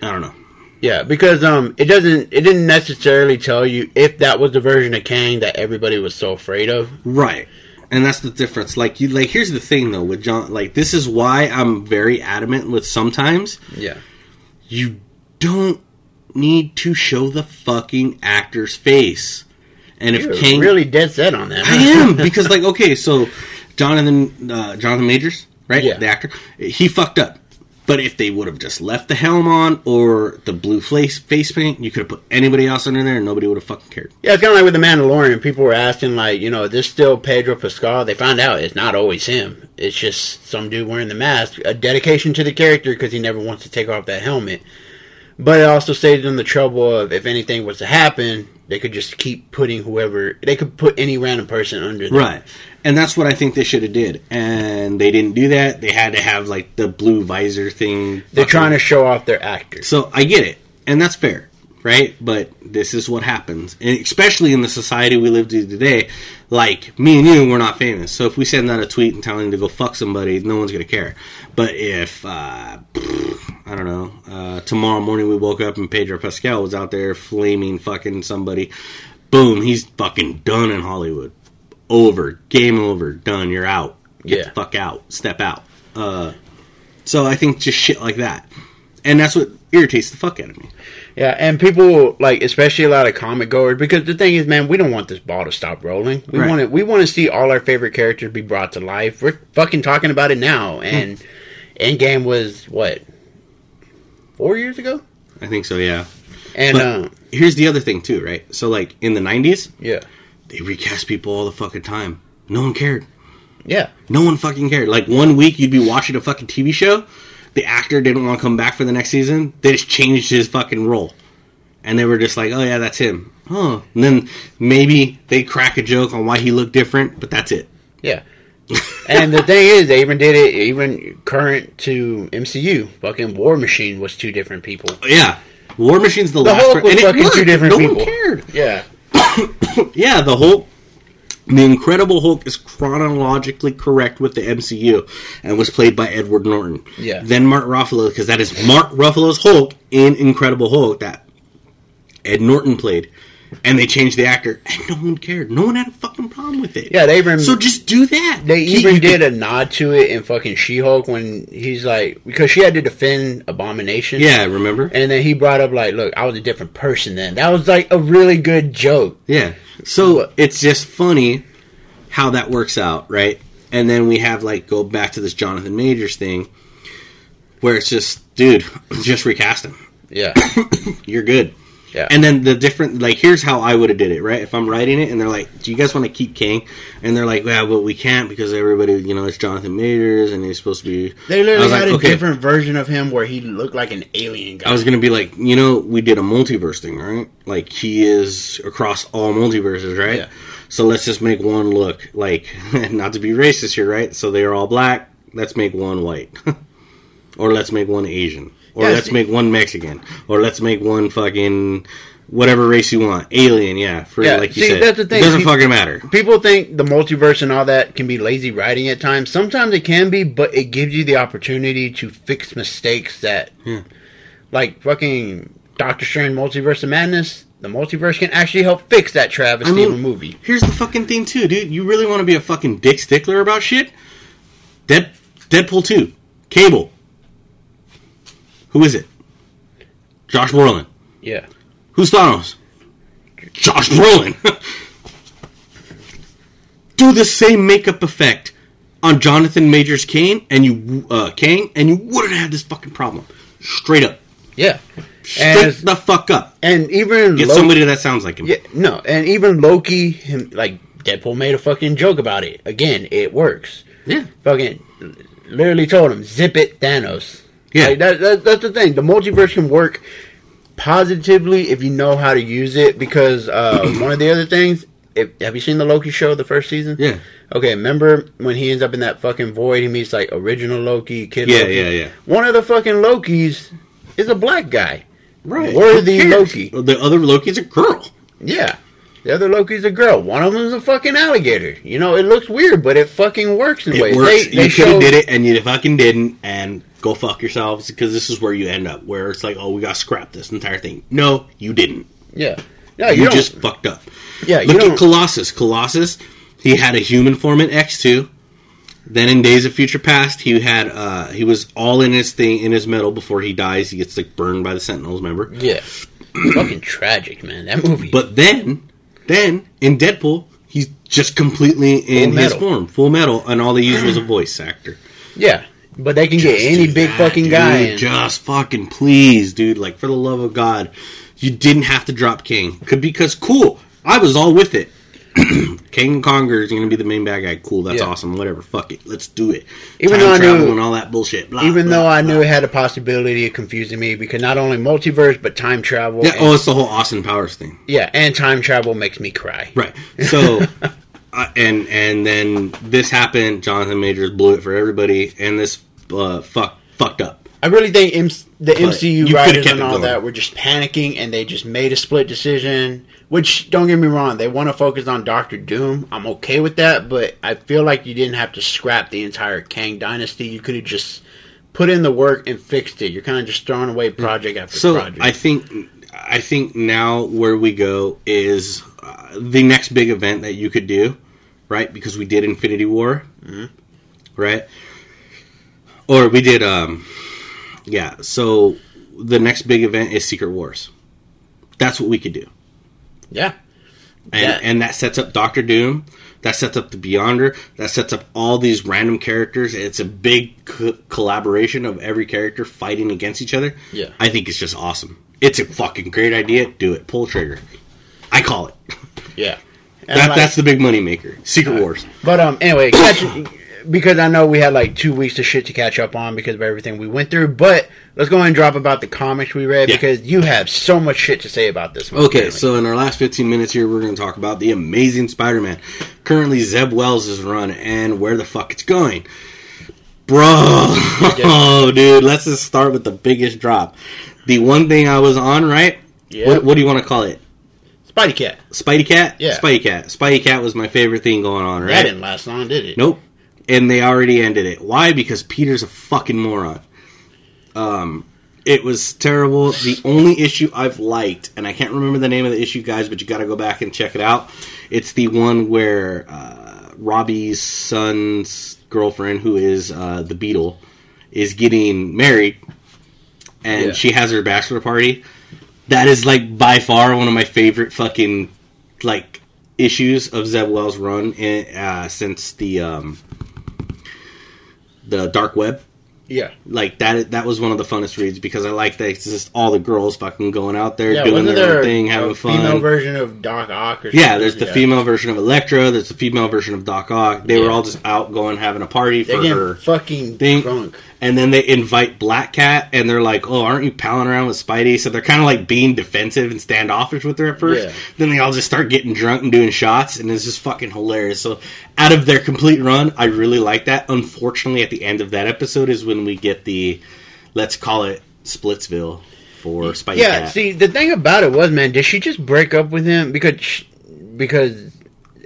I don't know. Yeah, because um, it doesn't. It didn't necessarily tell you if that was the version of Kang that everybody was so afraid of. Right, and that's the difference. Like, you like. Here's the thing, though, with John. Like, this is why I'm very adamant with sometimes. Yeah. You don't. Need to show the fucking actor's face, and You're if Kang really dead set on that, I am because like okay, so Jonathan uh, Jonathan Majors, right? Yeah. The actor, he fucked up. But if they would have just left the helm on or the blue face face paint, you could have put anybody else under there and nobody would have fucking cared. Yeah, it's kind of like with The Mandalorian. People were asking, like, you know, is this still Pedro Pascal? They found out it's not always him. It's just some dude wearing the mask. A dedication to the character because he never wants to take off that helmet. But it also saved them the trouble of if anything was to happen, they could just keep putting whoever... They could put any random person under them. Right. And that's what I think they should have did. And they didn't do that. They had to have, like, the blue visor thing. They're trying to show off their actors. So, I get it. And that's fair. Right? But this is what happens. And especially in the society we live in today, like, me and you, we're not famous. So, if we send out a tweet and tell them to go fuck somebody, no one's going to care. But if... Uh, I don't know, uh, tomorrow morning we woke up and Pedro Pascal was out there flaming fucking somebody. boom, he's fucking done in Hollywood. Over. Game over. Done. You're out. Get yeah. the fuck out. Step out. Uh, so I think just shit like that. And that's what irritates the fuck out of me. Yeah, and people, like, especially a lot of comic goers, because the thing is, man, we don't want this ball to stop rolling. We right. want it. We want to see all our favorite characters be brought to life. We're fucking talking about it now. And hmm. Endgame was, what, four years ago? I think so, yeah. And but uh, here's the other thing, too, right? So, like, in the nineties, yeah, they recast people all the fucking time. No one cared. Yeah. No one fucking cared. Like, one week you'd be watching a fucking T V show. The actor didn't want to come back for the next season. They just changed his fucking role. And they were just like, oh, yeah, that's him. Huh. And then maybe they crack a joke on why he looked different, but that's it. Yeah. And the thing is, they even did it, even current to M C U. Fucking War Machine was two different people. Yeah. War Machine's the, the last... The Hulk was fucking two different no people. No one cared. Yeah. Yeah, the Hulk... The Incredible Hulk is chronologically correct with the M C U and was played by Edward Norton. Yeah. Then Mark Ruffalo, because that is Mark Ruffalo's Hulk in Incredible Hulk that Ed Norton played. And they changed the actor, and no one cared. No one had a fucking problem with it. Yeah, they even... So just do that. They even did a nod to it in fucking She-Hulk when he's like... Because she had to defend Abomination. Yeah, remember? And then he brought up like, look, I was a different person then. That was like a really good joke. Yeah. So it's just funny how that works out, right? And then we have like, go back to this Jonathan Majors thing where it's just, dude, just recast him. Yeah. You're good. Yeah. And then the different, like, here's how I would have did it, right? If I'm writing it, and they're like, do you guys want to keep Kang? And they're like, yeah, well, we can't because everybody, you know, it's Jonathan Majors, and he's supposed to be... They literally had like, a okay. different version of him where he looked like an alien guy. I was going to be like, you know, we did a multiverse thing, right? Like, he is across all multiverses, right? Yeah. So let's just make one look, like, not to be racist here, right? So they are all black, let's make one white. Or let's make one Asian. Or yes. let's make one Mexican. Or let's make one fucking whatever race you want. Alien, yeah. For, yeah. Like you See, said. That's the thing. It doesn't people, fucking matter. People think the multiverse and all that can be lazy writing at times. Sometimes it can be, but it gives you the opportunity to fix mistakes that... Yeah. Like fucking Doctor Strange Multiverse of Madness... The multiverse can actually help fix that travesty I mean, of a movie. Here's the fucking thing, too, dude. You really want to be a fucking dick stickler about shit? Dead, Deadpool two. Cable. Who is it? Josh Brolin. Yeah. Who's Thanos? Josh Brolin. Do the same makeup effect on Jonathan Majors Kane and you uh, Kang, and you wouldn't have this fucking problem. Straight up. Yeah. Straight and, the fuck up. And even get Loki, somebody that sounds like him. Yeah, no, and even Loki, him, like Deadpool made a fucking joke about it. Again, it works. Yeah. Fucking literally told him, zip it, Thanos. Yeah, like that, that, that's the thing. The multiverse can work positively if you know how to use it. Because uh, one of the other things, if, have you seen the Loki show, the first season? Yeah. Okay, remember when he ends up in that fucking void? He meets like original Loki, kid. Yeah, Loki. yeah, yeah. One of the fucking Lokis is a black guy, right? Worthy Loki. The other Loki's a girl. Yeah, the other Loki's a girl. One of them is a fucking alligator. You know, it looks weird, but it fucking works in it ways. Works. They, they you should have did it, and you fucking didn't, and. Go fuck yourselves, because this is where you end up, where it's like, oh, we got to scrap this entire thing. No, you didn't. Yeah. No, you you just fucked up. Yeah, Look you at Colossus. Colossus, he had a human form in X two. Then in Days of Future Past, he had uh, he was all in his thing, in his metal before he dies. He gets like burned by the Sentinels, remember? Yeah. Fucking tragic, man, that movie. But then, then, in Deadpool, he's just completely in his form. Full metal, and all they used was a voice actor. Yeah. But they can just get any big that, fucking dude. guy in. Just fucking please, dude. Like, for the love of God, you didn't have to drop King. Could Because, cool, I was all with it. King Conger is going to be the main bad guy. Cool, that's yeah. awesome. Whatever, fuck it. Let's do it. Even Time though travel I knew, and all that bullshit. Blah, even blah, though I blah. knew it had a possibility of confusing me, because not only multiverse, but time travel. Yeah, and, oh, it's the whole Austin Powers thing. Yeah, and time travel makes me cry. Right. So... Uh, and and then this happened. Jonathan Majors blew it for everybody, and this uh, fuck fucked up. I really think M- the but M C U writers and all going. that were just panicking, and they just made a split decision. Which, don't get me wrong, they want to focus on Doctor Doom. I'm okay with that, but I feel like you didn't have to scrap the entire Kang dynasty. You could have just put in the work and fixed it. You're kind of just throwing away project after so project. So I think I think now where we go is uh, the next big event that you could do, right? Because we did Infinity War, mm-hmm. right? Or we did, um, yeah. So the next big event is Secret Wars. That's what we could do. Yeah. And, yeah. and that sets up Doctor Doom. That sets up the Beyonder. That sets up all these random characters. It's a big co- collaboration of every character fighting against each other. Yeah. I think it's just awesome. It's a fucking great idea. Do it. Pull trigger. I call it. Yeah. That, like, that's the big money maker. Secret uh, Wars. But um, anyway, catch, because I know we had like two weeks of shit to catch up on because of everything we went through. But let's go ahead and drop about the comics we read yeah. because you have so much shit to say about this one. Okay, apparently. So in our last fifteen minutes here, we're going to talk about The Amazing Spider-Man. Currently, Zeb Wells' run and where the fuck it's going. Bro. Oh, dude. Let's just start with the biggest drop. The one thing I was on, right? Yeah. What, what do you want to call it? Spidey Cat. Spidey Cat? Yeah. Spidey Cat. Spidey Cat was my favorite thing going on, right? That didn't last long, did it? Nope. And they already ended it. Why? Because Peter's a fucking moron. Um, it was terrible. The only issue I've liked, and I can't remember the name of the issue, guys, but you got to go back and check it out. It's the one where uh, Robbie's son's girlfriend, who is uh, the Beetle, is getting married, and yeah. she has her bachelor party. That is, like, by far one of my favorite fucking, like, issues of Zeb Wells' run in, uh, since the um, the Dark Web. Yeah. Like, that that was one of the funnest reads because I like that it's just all the girls fucking going out there, yeah, doing their own thing, having fun. Female version of Doc Ock or something. Yeah, there's the yeah. female version of Elektra. There's the female version of Doc Ock. They yeah. were all just out going, having a party for Again, her fucking thing. Drunk. And then they invite Black Cat, and they're like, oh, aren't you palling around with Spidey? So they're kind of like being defensive and standoffish with her at first. Yeah. Then they all just start getting drunk and doing shots, and it's just fucking hilarious. So out of their complete run, I really like that. Unfortunately, at the end of that episode is when we get the, let's call it Splitsville for Spidey yeah, Cat. Yeah, see, the thing about it was, man, did she just break up with him? Because she, because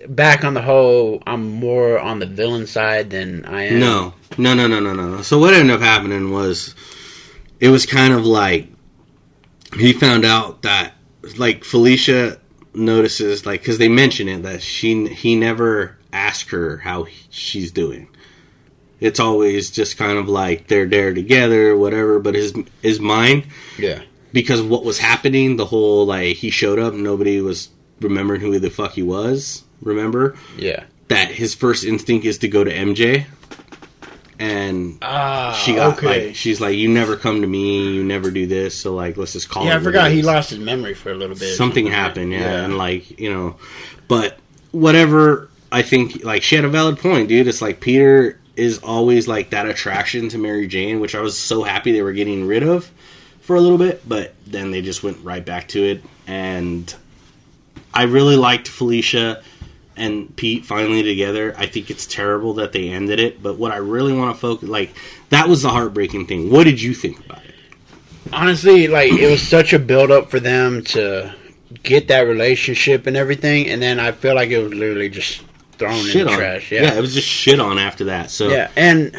back on the whole, I'm more on the villain side than I am. No. No, no, no, no, no. So what ended up happening was, it was kind of like, he found out that, like, Felicia notices, like, because they mention it, that she he never asked her how he, she's doing. It's always just kind of like, they're there together, whatever, but his, his mind, yeah, because what was happening, the whole, like, he showed up, nobody was remembering who the fuck he was, remember? Yeah. That his first instinct is to go to M J. And ah, she got okay. like she's like, you never come to me, you never do this, so like let's just call. Yeah, it I forgot he lost his memory for a little bit. Something happened, yeah, yeah, and like you know, but whatever. I think like she had a valid point, dude. It's like Peter is always like that attraction to Mary Jane, which I was so happy they were getting rid of for a little bit, but then they just went right back to it. And I really liked Felicia and Pete finally together. I think it's terrible that they ended it, but what I really want to focus, like, that was the heartbreaking thing. What did you think about it? Honestly, like, it was such a build-up for them to get that relationship and everything, and then I feel like it was literally just thrown shit in the on. Trash. Yeah. yeah, it was just shit on after that. So yeah, and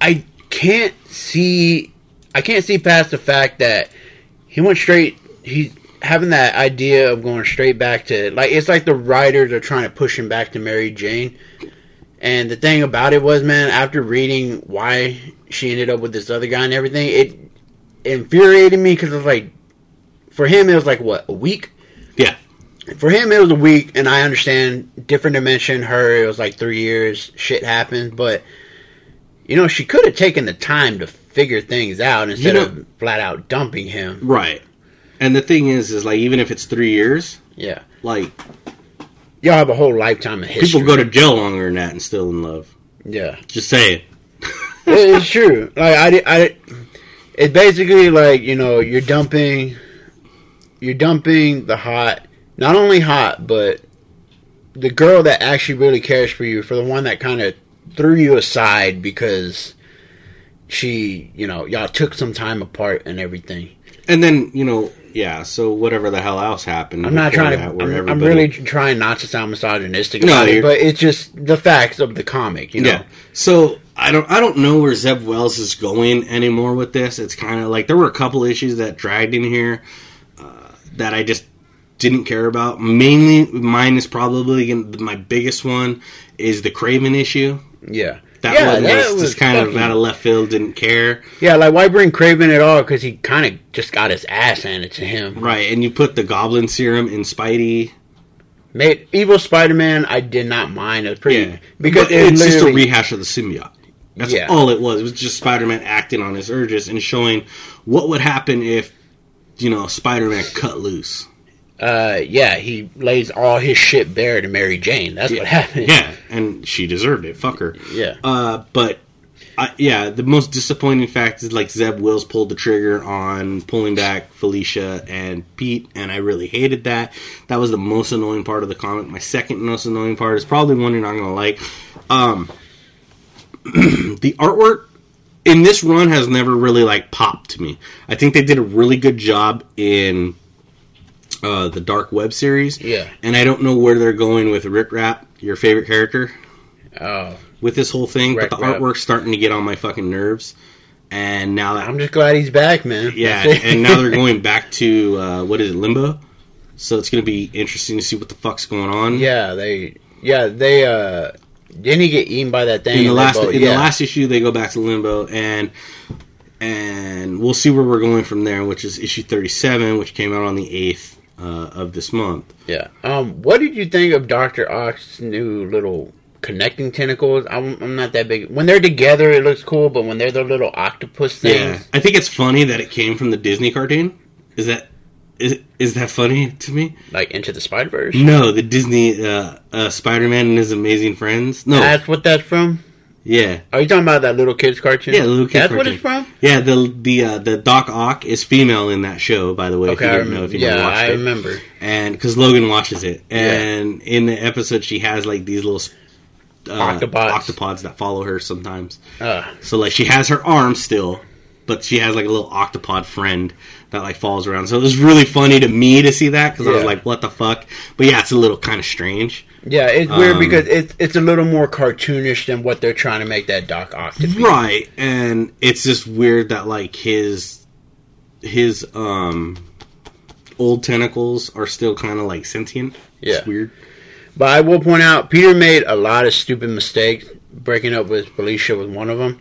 I can't see, I can't see past the fact that he went straight, he... having that idea of going straight back to, like, it's like the writers are trying to push him back to Mary Jane. And the thing about it was, man, after reading why she ended up with this other guy and everything, it infuriated me because it was like, for him, it was like, what, a week? Yeah. For him, it was a week, and I understand different dimension. Her, it was like three years, shit happens, but, you know, she could have taken the time to figure things out instead you know, of flat out dumping him. Right. And the thing is, is like, even if it's three years, yeah, like, y'all have a whole lifetime of history. People go to jail longer than that and still in love. Yeah, just saying. It's true. Like I, I, it's basically like you know, you're dumping, you're dumping the hot, not only hot, but the girl that actually really cares for you, for the one that kind of threw you aside because she, you know, y'all took some time apart and everything. And then, you know, yeah, so whatever the hell else happened. I'm not trying that, to... I'm, I'm really trying not to sound misogynistic no, about it, but it's just the facts of the comic, you know? Yeah. So, I don't I don't know where Zeb Wells is going anymore with this. It's kind of like... There were a couple issues that dragged in here uh, that I just didn't care about. Mainly, mine is probably my biggest one is the Kraven issue. Yeah. That yeah, one that was, was just kind fucking... of out of left field, didn't care. Yeah, like, why bring Kraven at all? Because he kind of just got his ass handed to him. Right, and you put the Goblin Serum in Spidey. Made, Evil Spider-Man, I did not mind. It was pretty... Yeah. Because it it's just a rehash of the symbiote. That's yeah. all it was. It was just Spider-Man acting on his urges and showing what would happen if, you know, Spider-Man cut loose. Uh, yeah, he lays all his shit bare to Mary Jane. That's yeah. what happened. Yeah, and she deserved it. Fuck her. Yeah. Uh, but, I, yeah, the most disappointing fact is, like, Zeb Wells pulled the trigger on pulling back Felicia and Pete, and I really hated that. That was the most annoying part of the comic. My second most annoying part is probably one you're not going to like. Um, the artwork in this run has never really, like, popped to me. I think they did a really good job in... Uh, the Dark Web series. Yeah. And I don't know where they're going with Rick Rapp, your favorite character, oh, with this whole thing. Rick but the Rapp. artwork's starting to get on my fucking nerves. And now that... I'm just glad he's back, man. Yeah, and now they're going back to, uh, what is it, Limbo? So it's going to be interesting to see what the fuck's going on. Yeah, they... Yeah, they, uh... Didn't he get eaten by that thing? In the last, in yeah. the last issue, they go back to Limbo, and... And we'll see where we're going from there, which is issue thirty-seven, which came out on the eighth. Uh, of this month. Yeah. Um, what did you think of Doctor Ock's new little connecting tentacles? I'm, I'm not that big. When they're together, it looks cool, but when they're the little octopus things... Yeah. I think it's funny that it came from the Disney cartoon. Is that is is that funny to me? Like Into the Spider-Verse? No, the Disney uh, uh, Spider-Man and His Amazing Friends. No. That's what that's from? Yeah. Are you talking about that little kid's cartoon? Yeah, the little kid's that's cartoon. That's what it's from? Yeah, the the uh, the Doc Ock is female in that show, by the way, okay, if you didn't know, if you yeah, never watched it. Yeah, I remember. And, because Logan watches it. And yeah. in the episode, she has, like, these little uh, octopods that follow her sometimes. Uh. So, like, she has her arm still, but she has, like, a little octopod friend that, like, falls around. So, it was really funny to me to see that, because yeah. I was like, what the fuck? But, yeah, it's a little kind of strange. Yeah, it's weird um, because it's it's a little more cartoonish than what they're trying to make that Doc Ock to be. Right, and it's just weird that like his his um old tentacles are still kind of like sentient. Yeah, it's weird. But I will point out, Peter made a lot of stupid mistakes. Breaking up with Felicia was one of them.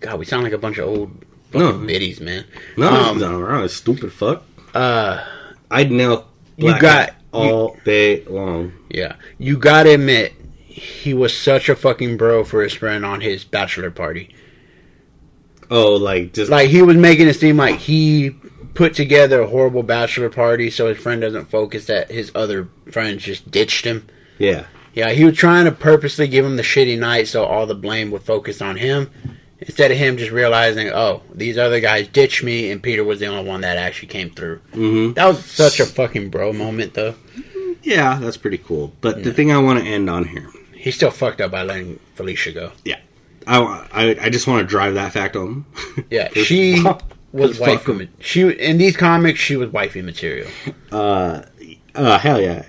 God, we sound like a bunch of old fucking no. biddies, man. No, um, no, no, no, stupid fuck. Uh, I'd know. You got. All day long. Yeah. You gotta admit, he was such a fucking bro for his friend on his bachelor party. Oh, like... just Like, he was making it seem like he put together a horrible bachelor party so his friend doesn't focus that his other friends just ditched him. Yeah. Yeah, he was trying to purposely give him the shitty night so all the blame would focus on him, instead of him just realizing, oh, these other guys ditched me, and Peter was the only one that actually came through. Mm-hmm. That was such a fucking bro moment, though. Yeah, that's pretty cool. But yeah. the thing I want to end on here... He's still fucked up by letting Felicia go. Yeah. I, I, I just want to drive that fact home. Yeah, she was wifey material. She, in these comics, she was wifey material. Uh, uh, hell yeah.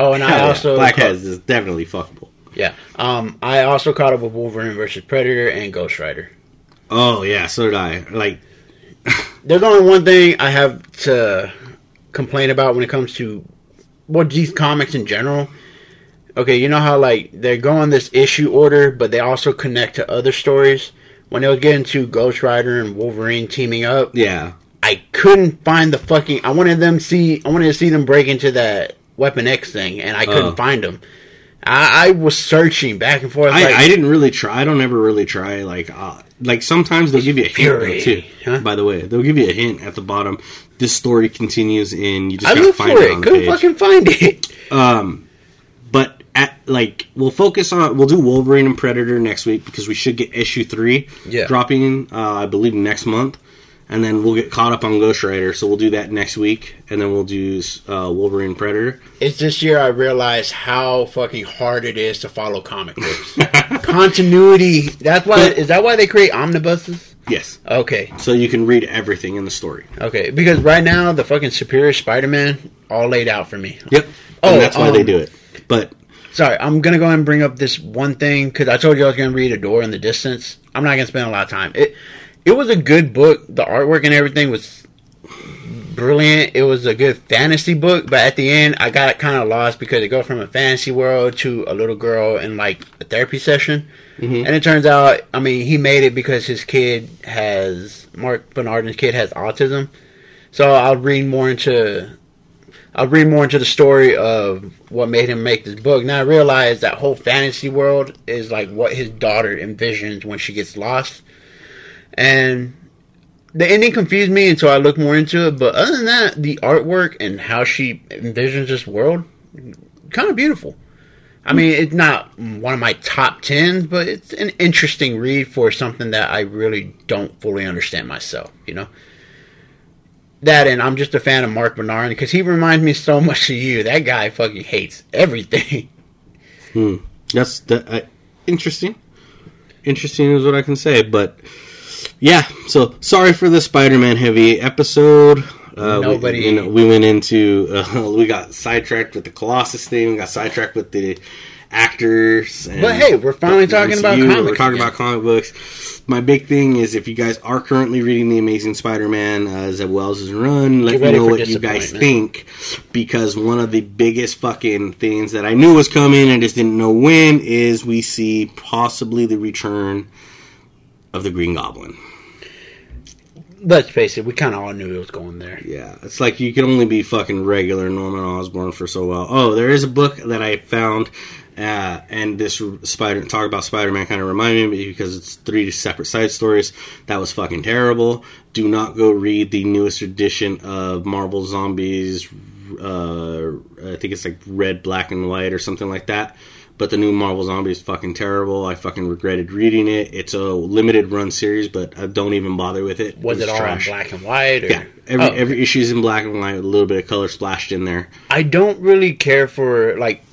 Oh, and hell I also... Yeah. Black Hats is definitely fuckable. Yeah, um, I also caught up with Wolverine versus Predator and Ghost Rider. Oh yeah, so did I. Like, there's only one thing I have to complain about when it comes to well, these comics in general. Okay, you know how like they go on this issue order, but they also connect to other stories. When they was getting to Ghost Rider and Wolverine teaming up, yeah, I couldn't find the fucking. I wanted them see. I wanted to see them break into that Weapon X thing, and I couldn't uh. find them. I, I was searching back and forth. I, like, I didn't really try. I don't ever really try. Like, uh, like sometimes they'll give you a fury, hint, though, too. Huh? By the way, they'll give you a hint at the bottom. This story continues in. You just I gotta looked find for it. it on Couldn't the page. fucking find it. Um, but at like we'll focus on. We'll do Wolverine and Predator next week because we should get issue three yeah. dropping. Uh, I believe next month, and then we'll get caught up on Ghost Rider. So we'll do that next week, and then we'll do uh, Wolverine and Predator. It's this year I realized how fucking hard it is to follow comic books. Continuity. That's why. But, is that why they create omnibuses? Yes. Okay. So you can read everything in the story. Okay. Because right now the fucking Superior Spider-Man all laid out for me. Yep. Oh, and that's why um, they do it. But sorry, I'm gonna go ahead and bring up this one thing because I told you I was gonna read A Door in the Distance. I'm not gonna spend a lot of time. It. It was a good book. The artwork and everything was brilliant. It was a good fantasy book, but at the end, I got kind of lost because it goes from a fantasy world to a little girl in like a therapy session. Mm-hmm. And it turns out, I mean, he made it because his kid has, Mark Bernardin's kid has autism. So I'll read more into, I'll read more into the story of what made him make this book. Now I realize that whole fantasy world is like what his daughter envisions when she gets lost. And the ending confused me until I looked more into it. But other than that, the artwork and how she envisions this world, kind of beautiful. I mean, it's not one of my top tens, but it's an interesting read for something that I really don't fully understand myself, you know? That, and I'm just a fan of Mark Bernardin because he reminds me so much of you. That guy fucking hates everything. Hmm. That's that, uh, interesting. Interesting is what I can say. But yeah, so sorry for the Spider-Man heavy episode. Uh, Nobody. We, you know, we went into uh, we got sidetracked with the Colossus thing. We got sidetracked with the actors. And but hey, we're finally talking about comic books. We're talking about comic books. My big thing is if you guys are currently reading The Amazing Spider-Man, uh, Zeb Wells' run, let me know what you guys think. Because one of the biggest fucking things that I knew was coming and just didn't know when is we see possibly the return of the Green Goblin. Let's face it, we kind of all knew it was going there. Yeah, it's like you can only be fucking regular Norman Osborn for so well. Oh, there is a book that I found, uh, and this Spider talk about Spider-Man kind of reminded me because it's three separate side stories. That was fucking terrible. Do not go read the newest edition of Marvel Zombies. Uh, I think it's like Red, Black, and White or something like that. But the new Marvel Zombies is fucking terrible. I fucking regretted reading it. It's a limited run series, but I don't even bother with it. Was it, was it all trash. In black and white? Or? Yeah. Every, oh, okay. every issue is in black and white with a little bit of color splashed in there. I don't really care for, like...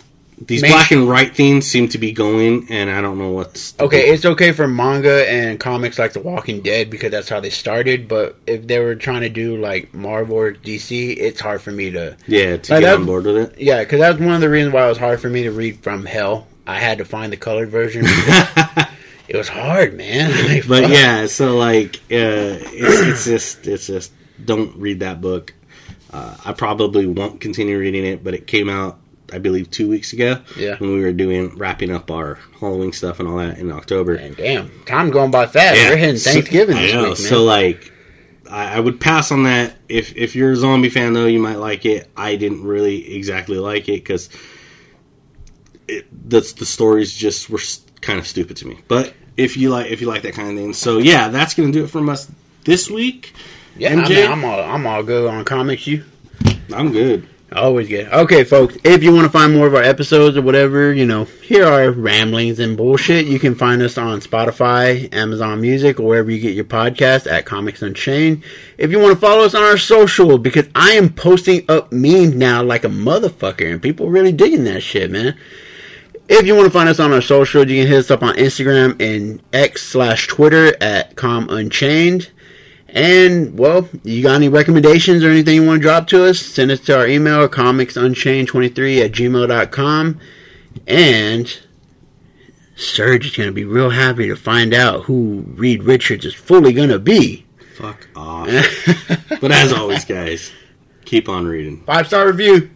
These main... black and white things seem to be going, and I don't know what's... Okay, thing. It's okay for manga and comics like The Walking Dead because that's how they started, but if they were trying to do, like, Marvel or D C, it's hard for me to... Yeah, to like, get on board with it. Yeah, because that was one of the reasons why it was hard for me to read From Hell. I had to find the colored version. It was hard, man. Like, but, fuck. Yeah, so, like, uh, it's, it's just... It's just... Don't read that book. Uh, I probably won't continue reading it, but it came out... I believe two weeks ago, yeah, when we were doing wrapping up our Halloween stuff and all that in October. Man, damn, time going by fast. Yeah. We're hitting Thanksgiving. So, this I know. Week, man. So like, I, I would pass on that. If if you're a zombie fan though, you might like it. I didn't really exactly like it because that's the stories just were kind of stupid to me. But if you like if you like that kind of thing, so yeah, that's gonna do it from us this week. Yeah, M J, I mean, I'm all I'm all good on comics. You, I'm good. Always good. Okay, folks, if you want to find more of our episodes or whatever, you know, here are ramblings and bullshit. You can find us on Spotify, Amazon Music, or wherever you get your podcast at Comics Unchained. If you want to follow us on our social, because I am posting up memes now like a motherfucker, and people are really digging that shit, man. If you want to find us on our social, you can hit us up on Instagram and X slash Twitter at Com Unchained. And, well, you got any recommendations or anything you want to drop to us, send us to our email, comicsunchained twenty-three at gmail dot com. And Serge is going to be real happy to find out who Reed Richards is fully going to be. Fuck off. But as always, guys, keep on reading. Five-star review.